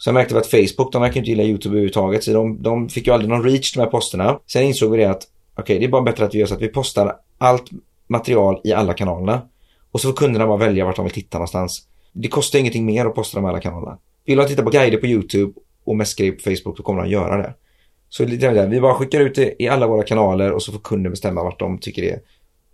Sen märkte vi att Facebook, de verkar inte gilla YouTube överhuvudtaget, så de, de fick ju aldrig någon reach de här posterna. Sen insåg vi det att okej, okay, det är bara bättre att vi gör så att vi postar allt material i alla kanalerna. Och så får kunderna bara välja vart de vill titta någonstans. Det kostar ingenting mer att posta de alla kanalerna. Vill de titta på guider på YouTube och mest skriv på Facebook, då kommer de att göra det. Så lite där, vi bara skickar ut det i alla våra kanaler och så får kunden bestämma vart de tycker det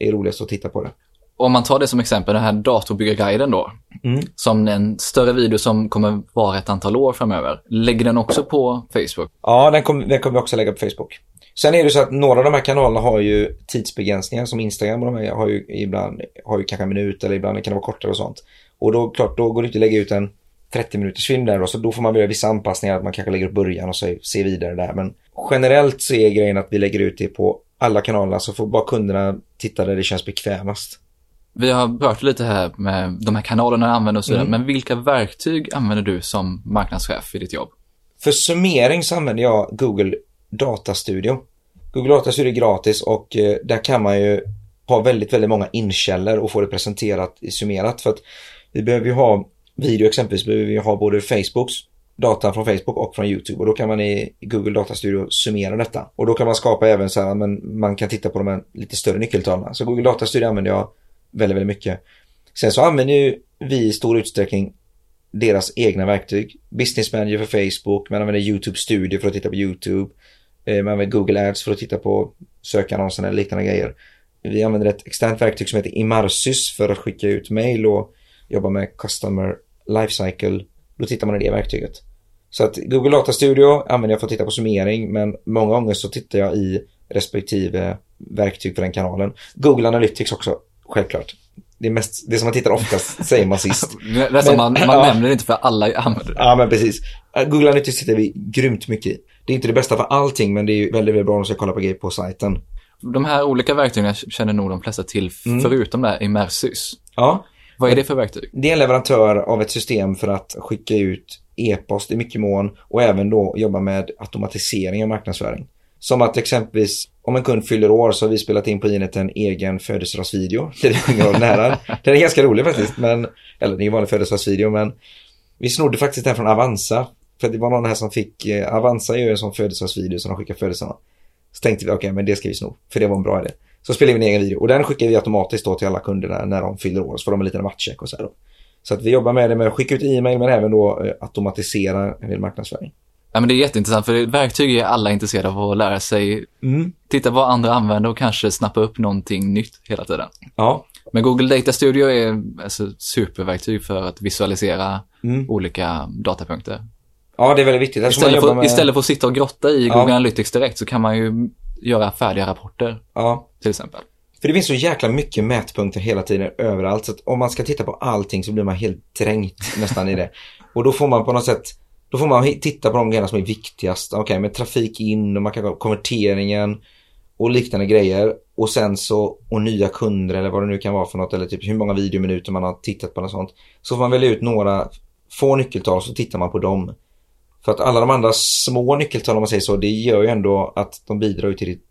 är roligast att titta på det. Om man tar det som exempel, den här datorbyggarguiden då, mm. som en större video som kommer vara ett antal år framöver, lägger den också på Facebook? Ja, den kommer, den kommer vi också lägga på Facebook. Sen är det så att några av de här kanalerna har ju tidsbegränsningar, som Instagram och de här har ju ibland har ju kanske en minut eller ibland kan det vara kortare och sånt. Och då, klart, då går det inte att lägga ut en trettio minuters film där då, så då får man göra vissa anpassningar, att man kanske lägger upp början och så ser vidare där. Men generellt så är grejen att vi lägger ut det på alla kanaler, så får bara kunderna titta där det känns bekvämast. Vi har börjat lite här med de här kanalerna jag använder och så vidare, mm. men vilka verktyg använder du som marknadschef i ditt jobb? För summering så använder jag Google Data Studio. Google Data Studio är gratis och eh, där kan man ju ha väldigt, väldigt många inkällor och få det presenterat summerat. För att vi behöver ju ha video exempelvis, behöver vi ha både Facebooks data från Facebook och från YouTube, och då kan man i Google Data Studio summera detta. Och då kan man skapa även så här, men man kan titta på de här lite större nyckeltalen. Så Google Data Studio använder jag väldigt, väldigt mycket. Sen så använder ju vi i stor utsträckning deras egna verktyg. Business Manager för Facebook, man använder YouTube Studio för att titta på YouTube, man använder Google Ads för att titta på sökannonser eller liknande grejer. Vi använder ett externt verktyg som heter Emarsys för att skicka ut mail och jobba med Customer Lifecycle. Då tittar man i det verktyget. Så att Google Data Studio använder jag för att titta på summering, men många gånger så tittar jag i respektive verktyg för den kanalen. Google Analytics också, självklart. Det, är mest, det som man tittar oftast säger man sist. men, man man ja. nämner det inte för alla använder. Ja, men precis. Google Analytics tittar vi grymt mycket i. Det är inte det bästa för allting, men det är ju väldigt, väldigt bra om man ska kolla på grejer på sajten. De här olika verktygen känner nog de flesta till, mm. förutom det här Imersys. Ja. Vad är det för verktyg? Det är en leverantör av ett system för att skicka ut e-post i mycket mån och även då jobba med automatisering av marknadsföring. Som att exempelvis om en kund fyller år så har vi spelat in på Inet en egen födelsedagsvideo. Det är nära. Den är ganska rolig faktiskt, men, eller det är ju en vanlig födelsedagsvideo, men vi snodde faktiskt den från Avanza, för det var någon här som fick, eh, Avanza gör en sån födelsedagsvideo som de skickar födelserna. Så tänkte vi, okej, okay, men det ska vi sno, för det var en bra idé. Så spelar vi en egen video och den skickar vi automatiskt då till alla kunderna när de fyller år, så får de en liten matchcheck och så här då. Så att vi jobbar med det med att skicka ut e-mail, men även då eh, automatisera en del marknadsföring. Ja, men det är jätteintressant, för verktyg är alla intresserade av att lära sig, mm. titta vad andra använder och kanske snappa upp någonting nytt hela tiden. Ja. Men Google Data Studio är alltså superverktyg för att visualisera mm. olika datapunkter. Ja, det är väldigt viktigt. Istället för, med... istället för att sitta och grotta i Google ja. Analytics direkt så kan man ju göra färdiga rapporter, ja. Till exempel. För det finns så jäkla mycket mätpunkter hela tiden överallt, så att om man ska titta på allting så blir man helt dränkt nästan i det. Och då får man på något sätt, då får man titta på de grejerna som är viktigast. Okej, okay, men trafik in och man kan konverteringen och liknande grejer. Och sen så, och nya kunder eller vad det nu kan vara för något, eller typ hur många videominuter man har tittat på eller sånt. Så får man välja ut några få nyckeltal så tittar man på dem. För att alla de andra små nyckeltal, om man säger så, det gör ju ändå att de bidrar till det, till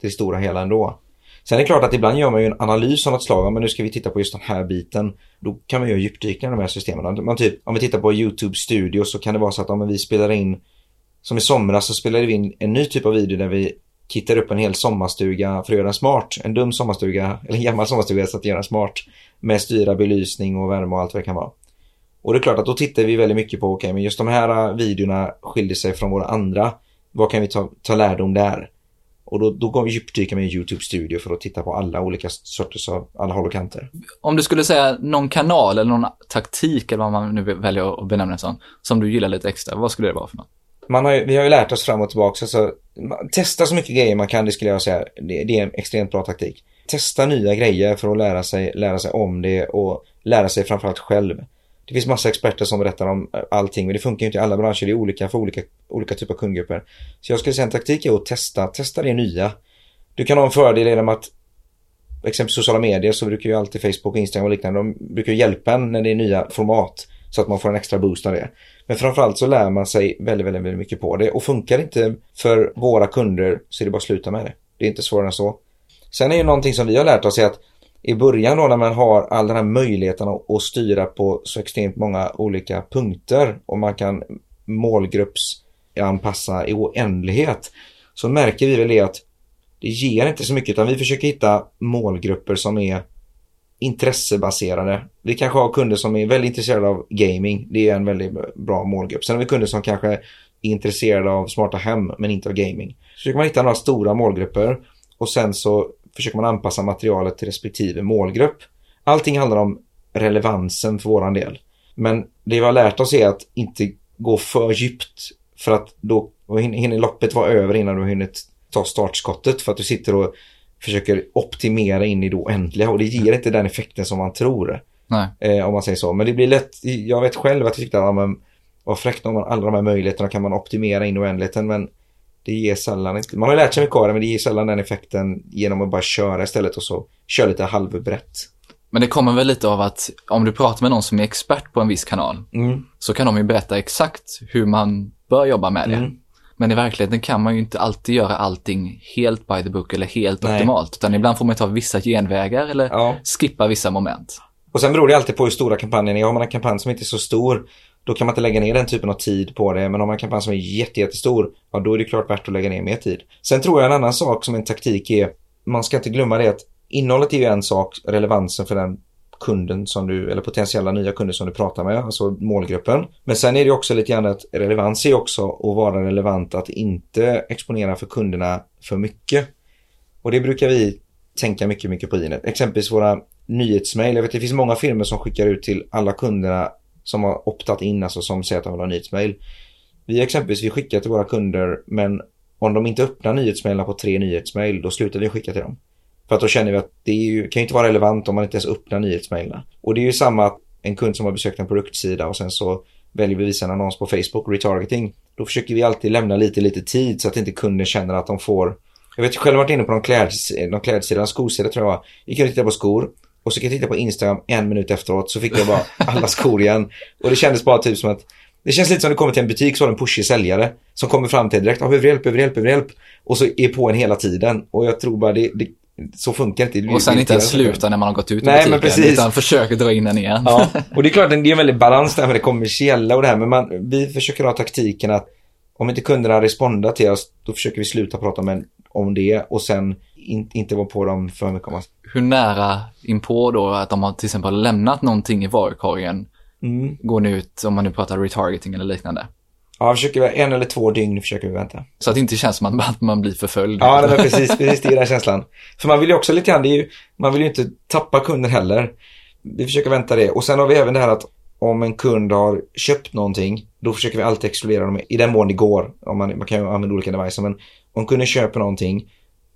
det stora hela ändå. Sen är det klart att ibland gör man ju en analys av något slag, men nu ska vi titta på just den här biten. Då kan man ju djupdykningar i de här systemen. Man typ, om vi tittar på YouTube Studio så kan det vara så att om vi spelar in, som i somras så spelade vi in en ny typ av video där vi kittar upp en hel sommarstuga för att göra den smart. En dum sommarstuga, eller en gammal sommarstuga så att göra den smart med styra belysning och värme och allt vad det kan vara. Och det är klart att då tittar vi väldigt mycket på, okej, okay, men just de här videorna skiljer sig från våra andra. Vad kan vi ta, ta lärdom där? Och då, då går vi djupdyka med YouTube Studio för att titta på alla olika sorters av alla håll och kanter. Om du skulle säga någon kanal eller någon taktik eller vad man nu väljer att benämna en sån som du gillar lite extra, vad skulle det vara för något? Man har ju, vi har ju lärt oss fram och tillbaka, så testa så mycket grejer man kan, det skulle jag säga. Det, det är en extremt bra taktik. Testa nya grejer för att lära sig, lära sig om det och lära sig framförallt själv. Det finns massa experter som berättar om allting, men det funkar ju inte i alla branscher, det är olika för olika, olika typer av kundgrupper. Så jag skulle säga en taktik är att testa, testa det nya. Du kan ha en fördel genom att exempelvis sociala medier, så brukar ju alltid Facebook, Instagram och liknande, de brukar ju hjälpa en när det är nya format så att man får en extra boost av det. Men framförallt så lär man sig väldigt, väldigt, väldigt mycket på det, och funkar det inte för våra kunder så är det bara att sluta med det. Det är inte svårare än så. Sen är ju någonting som vi har lärt oss är att i början då, när man har all den här möjligheten att styra på så extremt många olika punkter och man kan målgruppsanpassa i oändlighet, så märker vi väl det att det ger inte så mycket, utan vi försöker hitta målgrupper som är intressebaserade. Vi kanske har kunder som är väldigt intresserade av gaming, det är en väldigt bra målgrupp. Sen har vi kunder som kanske är intresserade av smarta hem men inte av gaming. Så försöker man hitta några stora målgrupper och sen så försöker man anpassa materialet till respektive målgrupp. Allting handlar om relevansen för våran del. Men det vi har lärt oss är att inte gå för djupt, för att då hinner loppet vara över innan du hinner ta startskottet, för att du sitter och försöker optimera in i det oändliga och det ger inte den effekten som man tror. Nej. Eh, om man säger så. Men det blir lätt, jag vet själv att jag tyckte att man var fräckt om man, alla de här möjligheterna kan man optimera in i oändligheten, men det ger sällan, man har lärt sig mycket av det, men det ger sällan den effekten genom att bara köra istället och så köra lite halvbrett. Men det kommer väl lite av att om du pratar med någon som är expert på en viss kanal, mm. så kan de ju berätta exakt hur man bör jobba med det. Mm. Men i verkligheten kan man ju inte alltid göra allting helt by the book eller helt Nej. optimalt. Utan ibland får man ta vissa genvägar eller ja. skippa vissa moment. Och sen beror det alltid på hur stora kampanjen är. Har man en kampanj som inte är så stor, då kan man inte lägga ner den typen av tid på det. Men om man en kampanj som är jätte, jättestor, ja, då är det klart värt att lägga ner mer tid. Sen tror jag en annan sak som en taktik är, man ska inte glömma det att innehållet är ju en sak, relevansen för den kunden som du, eller potentiella nya kunder som du pratar med, alltså målgruppen. Men sen är det också lite grann att relevans är också att vara relevant, att inte exponera för kunderna för mycket. Och det brukar vi tänka mycket, mycket på Inet. Exempelvis våra nyhetsmail. Jag vet att det finns många firmor som skickar ut till alla kunderna som har optat in, alltså som säger att de vill ha nyhetsmail. Vi exempelvis, vi skickar till våra kunder, men om de inte öppnar nyhetsmailen på tre nyhetsmail, då slutar vi skicka till dem. För att då känner vi att det är ju, kan ju inte vara relevant om man inte ens öppnar nyhetsmailen. Och det är ju samma att en kund som har besökt en produktsida och sen så väljer vi visa en annons på Facebook, retargeting. Då försöker vi alltid lämna lite, lite tid så att inte kunden känner att de får... Jag vet själv varit inne på någon klädsida, någon klädsida, en skosida tror jag var. Jag kunde titta på skor och så kan jag titta på Instagram en minut efteråt så fick jag bara alla skor igen. Och det kändes bara typ som att... Det känns lite som att du kommer till en butik så har en pushig säljare som kommer fram till direkt. Ja, behöver hjälp, behöver hjälp, behöver hjälp. Och så är på en hela tiden. Och jag tror bara det... det så funkar inte. Det och sen inte ens sluta när man har gått ut i Nej, butiken utan försöker dra in den igen. Ja. Och det är klart, det är en väldigt balans där med det kommersiella och det här, men man, vi försöker ha taktiken att om inte kunderna responderar till oss, då försöker vi sluta prata med, om det och sen in, inte vara på dem för mycket. Hur nära inpå då att de har till exempel lämnat någonting i varukorgen mm. går nu ut, om man nu pratar retargeting eller liknande? Ja, försöker vi, en eller två dygn försöker vi vänta. Så att det inte känns som att man blir förföljd. Ja, det är precis, precis det är den känslan. För man vill ju också lite grann, det är ju, man vill ju inte tappa kunden heller. Vi försöker vänta det. Och sen har vi även det här att om en kund har köpt någonting, då försöker vi alltid exkludera dem i den mån det går. Om man, man kan ju använda olika devices, men om kunden köper någonting,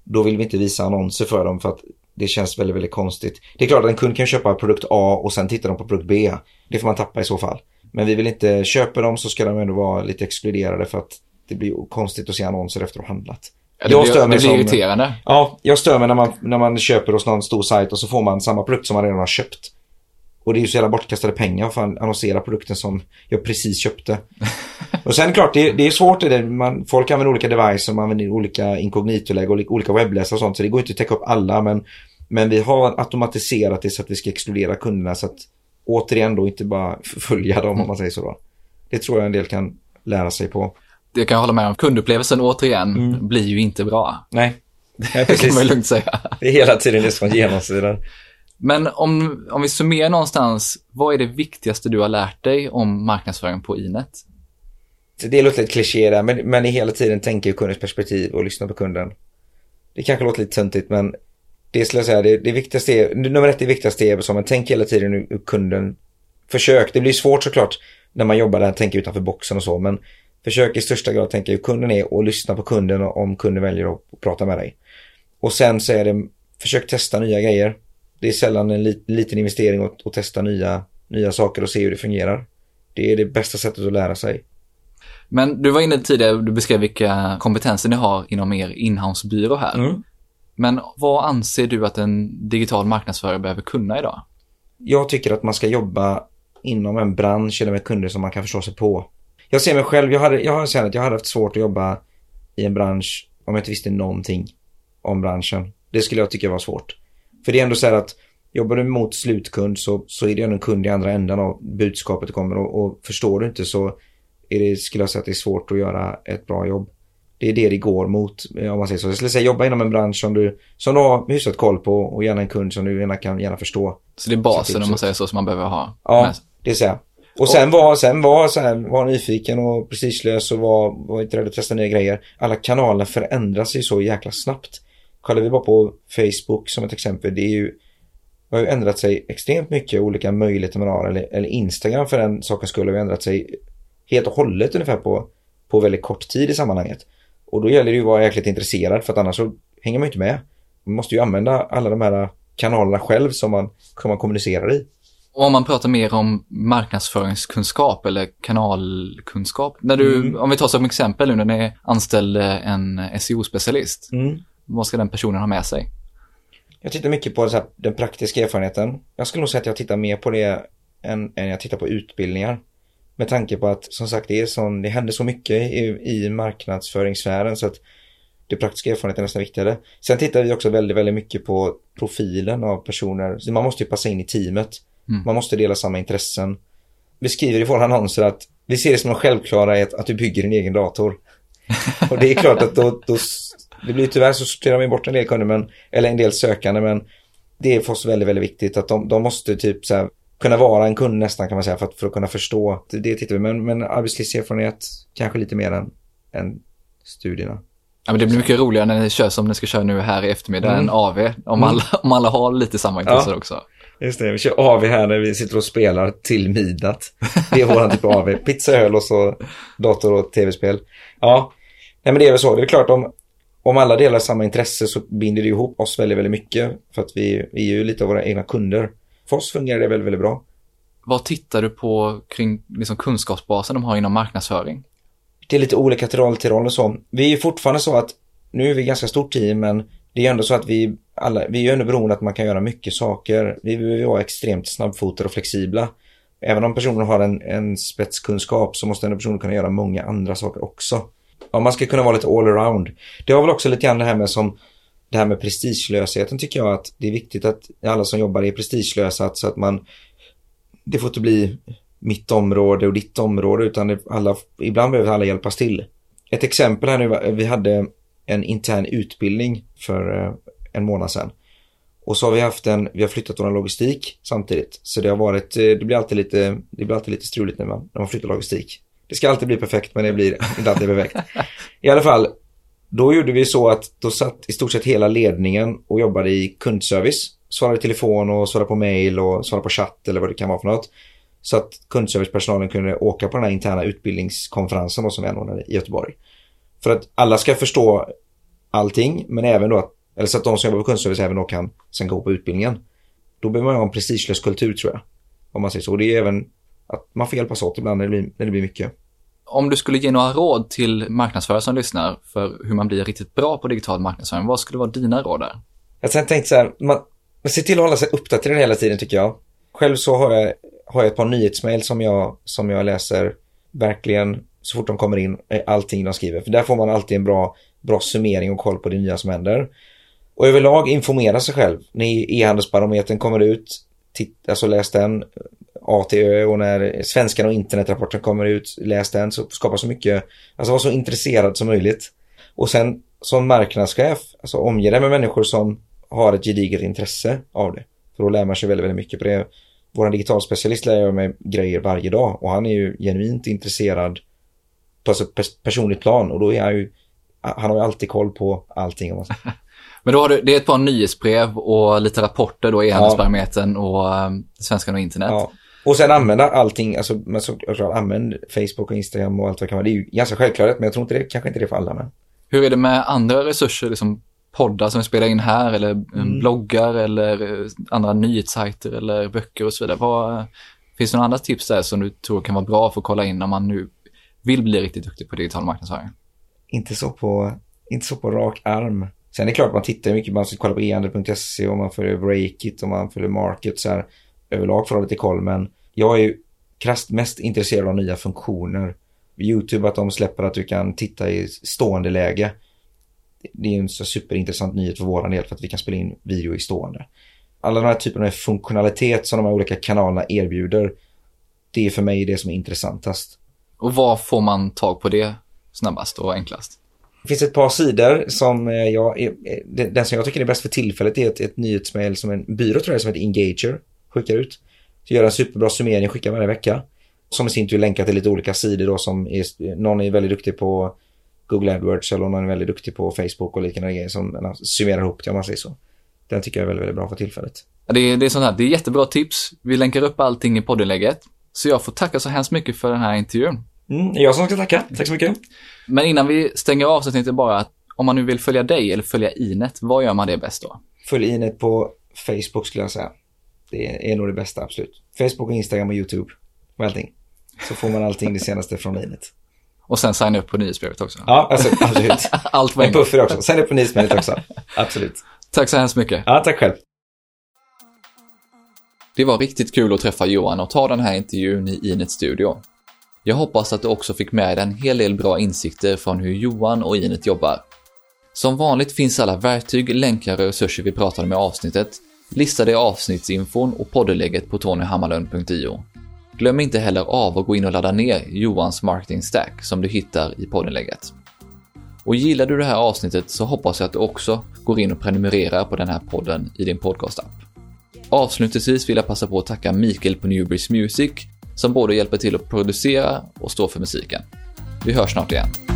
då vill vi inte visa annonser för dem för att det känns väldigt, väldigt konstigt. Det är klart att en kund kan köpa produkt A och sen tittar de på produkt B. Det får man tappa i så fall. Men vi vill inte köpa dem, så ska de ändå vara lite exkluderade för att det blir konstigt att se annonser efter att ha handlat. Ja, det, jag blir, det blir som, irriterande. Ja, jag stör mig när man, när man köper hos någon stor sajt och så får man samma produkt som man redan har köpt. Och det är ju så jävla bortkastade pengar för att annonsera produkten som jag precis köpte. Och sen klart, det, det är svårt. Det, man, folk använder olika devices, man använder olika inkognitolägg och olika webbläsare och sånt. Så det går inte att täcka upp alla, men, men vi har automatiserat det så att vi ska exkludera kunderna så att återigen då inte bara följa dem om man säger så då. Det tror jag en del kan lära sig på. Det kan jag hålla med om. Kundupplevelsen återigen mm. blir ju inte bra. Nej, Nej precis. Det kan man lugnt säga. Det är hela tiden liksom genomsidan. Men om, om vi summerar någonstans, vad är det viktigaste du har lärt dig om marknadsföring på Inet? Det låter lite kliché där, men, men i hela tiden tänker ju kundens perspektiv och lyssna på kunden. Det kanske låter lite töntigt, men det skulle jag säga, det, det viktigaste är, nummer ett det viktigaste är som man tänker hela tiden ur kunden. Försök, det blir svårt såklart när man jobbar där, tänker utanför boxen och så, men försök i största grad tänka hur kunden är och lyssna på kunden om kunden väljer att prata med dig. Och sen så är det, försök testa nya grejer. Det är sällan en li, liten investering att, att testa nya, nya saker och se hur det fungerar. Det är det bästa sättet att lära sig. Men du var inne tidigare, du beskrev vilka kompetenser ni har inom er inhousebyrå här. Mm. Men vad anser du att en digital marknadsförare behöver kunna idag? Jag tycker att man ska jobba inom en bransch eller med kunder som man kan förstå sig på. Jag ser mig själv, jag hade, jag hade, jag hade, jag hade haft svårt att jobba i en bransch om jag inte visste någonting om branschen. Det skulle jag tycka var svårt. För det är ändå så här att jobbar du mot slutkund så, så är det en kund i andra ändan av budskapet kommer och, och förstår du inte så är det, skulle jag säga att det är svårt att göra ett bra jobb. Det är det det går mot, om man säger så. Jag skulle säga jobba inom en bransch som du, som du har hyfsat koll på och gärna en kund som du gärna kan gärna förstå. Så det är basen om man säger så som man behöver ha. Ja, men det säger jag. Och sen var, sen var, så här, var nyfiken och precislös och var, var inte rädd att testa nya grejer. Alla kanaler förändras ju så jäkla snabbt. Kollar vi bara på Facebook som ett exempel. Det är ju, har ju ändrat sig extremt mycket olika möjligheter man har. Eller, eller Instagram för den saken skulle ha ändrat sig helt och hållet ungefär på, på väldigt kort tid i sammanhanget. Och då gäller det ju att vara jäkligt intresserad för att annars så hänger man ju inte med. Man måste ju använda alla de här kanalerna själv som man, som man kommunicerar i. Och om man pratar mer om marknadsföringskunskap eller kanalkunskap. När du, mm. Om vi tar som exempel nu när ni anställde en S E O-specialist. Mm. Vad ska den personen ha med sig? Jag tittar mycket på så här, den praktiska erfarenheten. Jag skulle nog säga att jag tittar mer på det än, än jag tittar på utbildningar. Med tanke på att, som sagt, det är sån, det händer så mycket i, i marknadsföringssfären så att det praktiska erfarenheten är nästan viktigare. Sen tittar vi också väldigt, väldigt mycket på profilen av personer. Så man måste ju passa in i teamet. Mm. Man måste dela samma intressen. Vi skriver i våra annonser att vi ser det som en självklarhet att du bygger din egen dator. Och det är klart att då, då det blir tyvärr så sorterar vi bort en del kunder, men, eller en del sökande, men det är för oss väldigt, väldigt viktigt att de, de måste typ så här, kunna vara en kund nästan, kan man säga, för att, för att kunna förstå. Det tittar vi, men, men arbetslivserfarenhet kanske lite mer än, än studierna. Ja, men det blir mycket roligare när ni kör som ni ska köra nu här i eftermiddag mm. än A V, om, mm. alla, om alla har lite samma intressen ja. Också. Just det, vi kör A V här när vi sitter och spelar till midnatt. Det är våran typ av A V. Pizza, öl och så dator och tv-spel. Ja, nej, men det är väl så. Det är klart, om, om alla delar samma intresse så binder det ihop oss väldigt, väldigt mycket. För att vi, vi är ju lite av våra egna kunder. För oss fungerar det väldigt, väldigt bra. Vad tittar du på kring liksom kunskapsbasen de har inom marknadsföring? Det är lite olika till roll till roll och så. Vi är fortfarande så att, nu är vi ganska stort team, men det är ändå så att vi, alla, vi är ändå beroende att man kan göra mycket saker. Vi behöver vara extremt snabbfotade och flexibla. Även om personen har en, en spetskunskap så måste den personen kunna göra många andra saker också. Ja, man ska kunna vara lite allround. Det har väl också lite grann det här med, som, det här med prestigelösheten, tycker jag att det är viktigt att alla som jobbar är prestigelösa, så att man, det får inte bli mitt område och ditt område, utan alla, ibland behöver alla hjälpas till. Ett exempel här nu, vi hade en intern utbildning för en månad sedan. Och så har vi haft en, vi har flyttat vår logistik samtidigt. Så det har varit, det blir alltid lite, det blir alltid lite struligt när man, när man flyttar logistik. Det ska alltid bli perfekt, men det blir inte alltid perfekt. I alla fall, då gjorde vi så att då satt i stort sett hela ledningen och jobbade i kundservice. Svarade i telefon och svarade på mail och svarade på chatt eller vad det kan vara för något. Så att kundservicepersonalen kunde åka på den här interna utbildningskonferensen som vi anordnade i Göteborg. För att alla ska förstå allting, men även då att, eller så att de som jobbar på kundservice även då kan sen gå på utbildningen. Då behöver man ha en prestigelös kultur, tror jag. Om man säger så. Och det är även att man får hjälpas åt ibland när det blir, när det blir mycket. Om du skulle ge några råd till marknadsförare som lyssnar för hur man blir riktigt bra på digital marknadsföring, vad skulle vara dina råd där? Jag tänkte så här, man, man ser till att hålla sig uppdaterad hela tiden, tycker jag. Själv så har jag, har jag ett par nyhetsmail som jag, som jag läser verkligen så fort de kommer in, allting de skriver. För där får man alltid en bra, bra summering och koll på det nya som händer. Och överlag informera sig själv. När e-handelsbarometern kommer ut, titt, alltså läs den, A T Ö, och när svenskan och internetrapporten kommer ut, läs den, så skapar så mycket, alltså var så intresserad som möjligt. Och sen som marknadschef, alltså omge dig med människor som har ett gediget intresse av det. För då lär man sig väldigt, väldigt mycket på det. Vår digitalspecialist lär jag mig grejer varje dag och han är ju genuint intresserad på alltså personligt plan, och då är han ju, han har ju alltid koll på allting. Om men då har du, det är ett par nyhetsbrev och lite rapporter då i e-handelsbarometern ja. och um, svenskan och internet. Ja. Och sen använda allting, alltså, men så, alltså, använd Facebook och Instagram och allt vad det kan vara. Det är ju ganska självklart, men jag tror inte det, kanske inte det är för alla. Men. Hur är det med andra resurser, liksom poddar som vi spelar in här, eller mm. bloggar eller andra nyhetssajter eller böcker och så vidare? Vad, finns det några andra tips där som du tror kan vara bra för att kolla in om man nu vill bli riktigt duktig på digital marknadsföring? Inte så på, inte så på rak arm. Sen är det klart att man tittar mycket, man ska kolla på e-handler punkt se och man följer break it och man följer market så här, överlag för att ha lite koll. Men jag är ju krasst mest intresserad av nya funktioner. YouTube, att de släpper att du kan titta i stående läge. Det är ju en så superintressant nyhet för våran del, för att vi kan spela in video i stående. Alla de här typerna av funktionalitet som de här olika kanalerna erbjuder, det är för mig det som är intressantast. Och vad får man tag på det snabbast och enklast? Det finns ett par sidor som jag, den som jag tycker är bäst för tillfället är ett, ett nyhetsmail som en byrå, tror jag, som heter Engager skickar ut. Så gör en superbra summering, skickar varje vecka. Som i sin tur länkar till lite olika sidor då, som är, någon är väldigt duktig på Google AdWords eller någon är väldigt duktig på Facebook och liknande grejer som summerar ihop det, om man säger så. Den tycker jag är väldigt, väldigt bra för tillfället. Ja, det, är, det är sånt här, det är jättebra tips. Vi länkar upp allting i poddinlägget. Så jag får tacka så hemskt mycket för den här intervjun. Mm, jag som ska tacka. Tack så mycket. Men innan vi stänger av så tänkte jag bara att om man nu vill följa dig eller följa Inet, vad gör man det bäst då? Följ Inet på Facebook, skulle jag säga. Det är nog det bästa, absolut. Facebook, Instagram och YouTube och allting. Så får man allting det senaste från Inet. Och sen signa upp på nyhetsbrevet också. Ja, alltså, absolut. Allt med en gång. En puffer också. Signa upp på nyhetsbrevet också. Absolut. Tack så hemskt mycket. Ja, tack själv. Det var riktigt kul att träffa Johan och ta den här intervjun i Inet Studio. Jag hoppas att du också fick med en hel del bra insikter från hur Johan och Inet jobbar. Som vanligt finns alla verktyg, länkar och resurser vi pratade med i avsnittet listade i avsnittsinfon och poddeläget på tony hammarlund punkt i o. Glöm inte heller av att gå in och ladda ner Johans Marketing Stack som du hittar i poddenlägget. Och gillar du det här avsnittet så hoppas jag att du också går in och prenumererar på den här podden i din podcastapp. Avslutningsvis vill jag passa på att tacka Mikael på Newbridge Music som både hjälper till att producera och står för musiken. Vi hörs snart igen.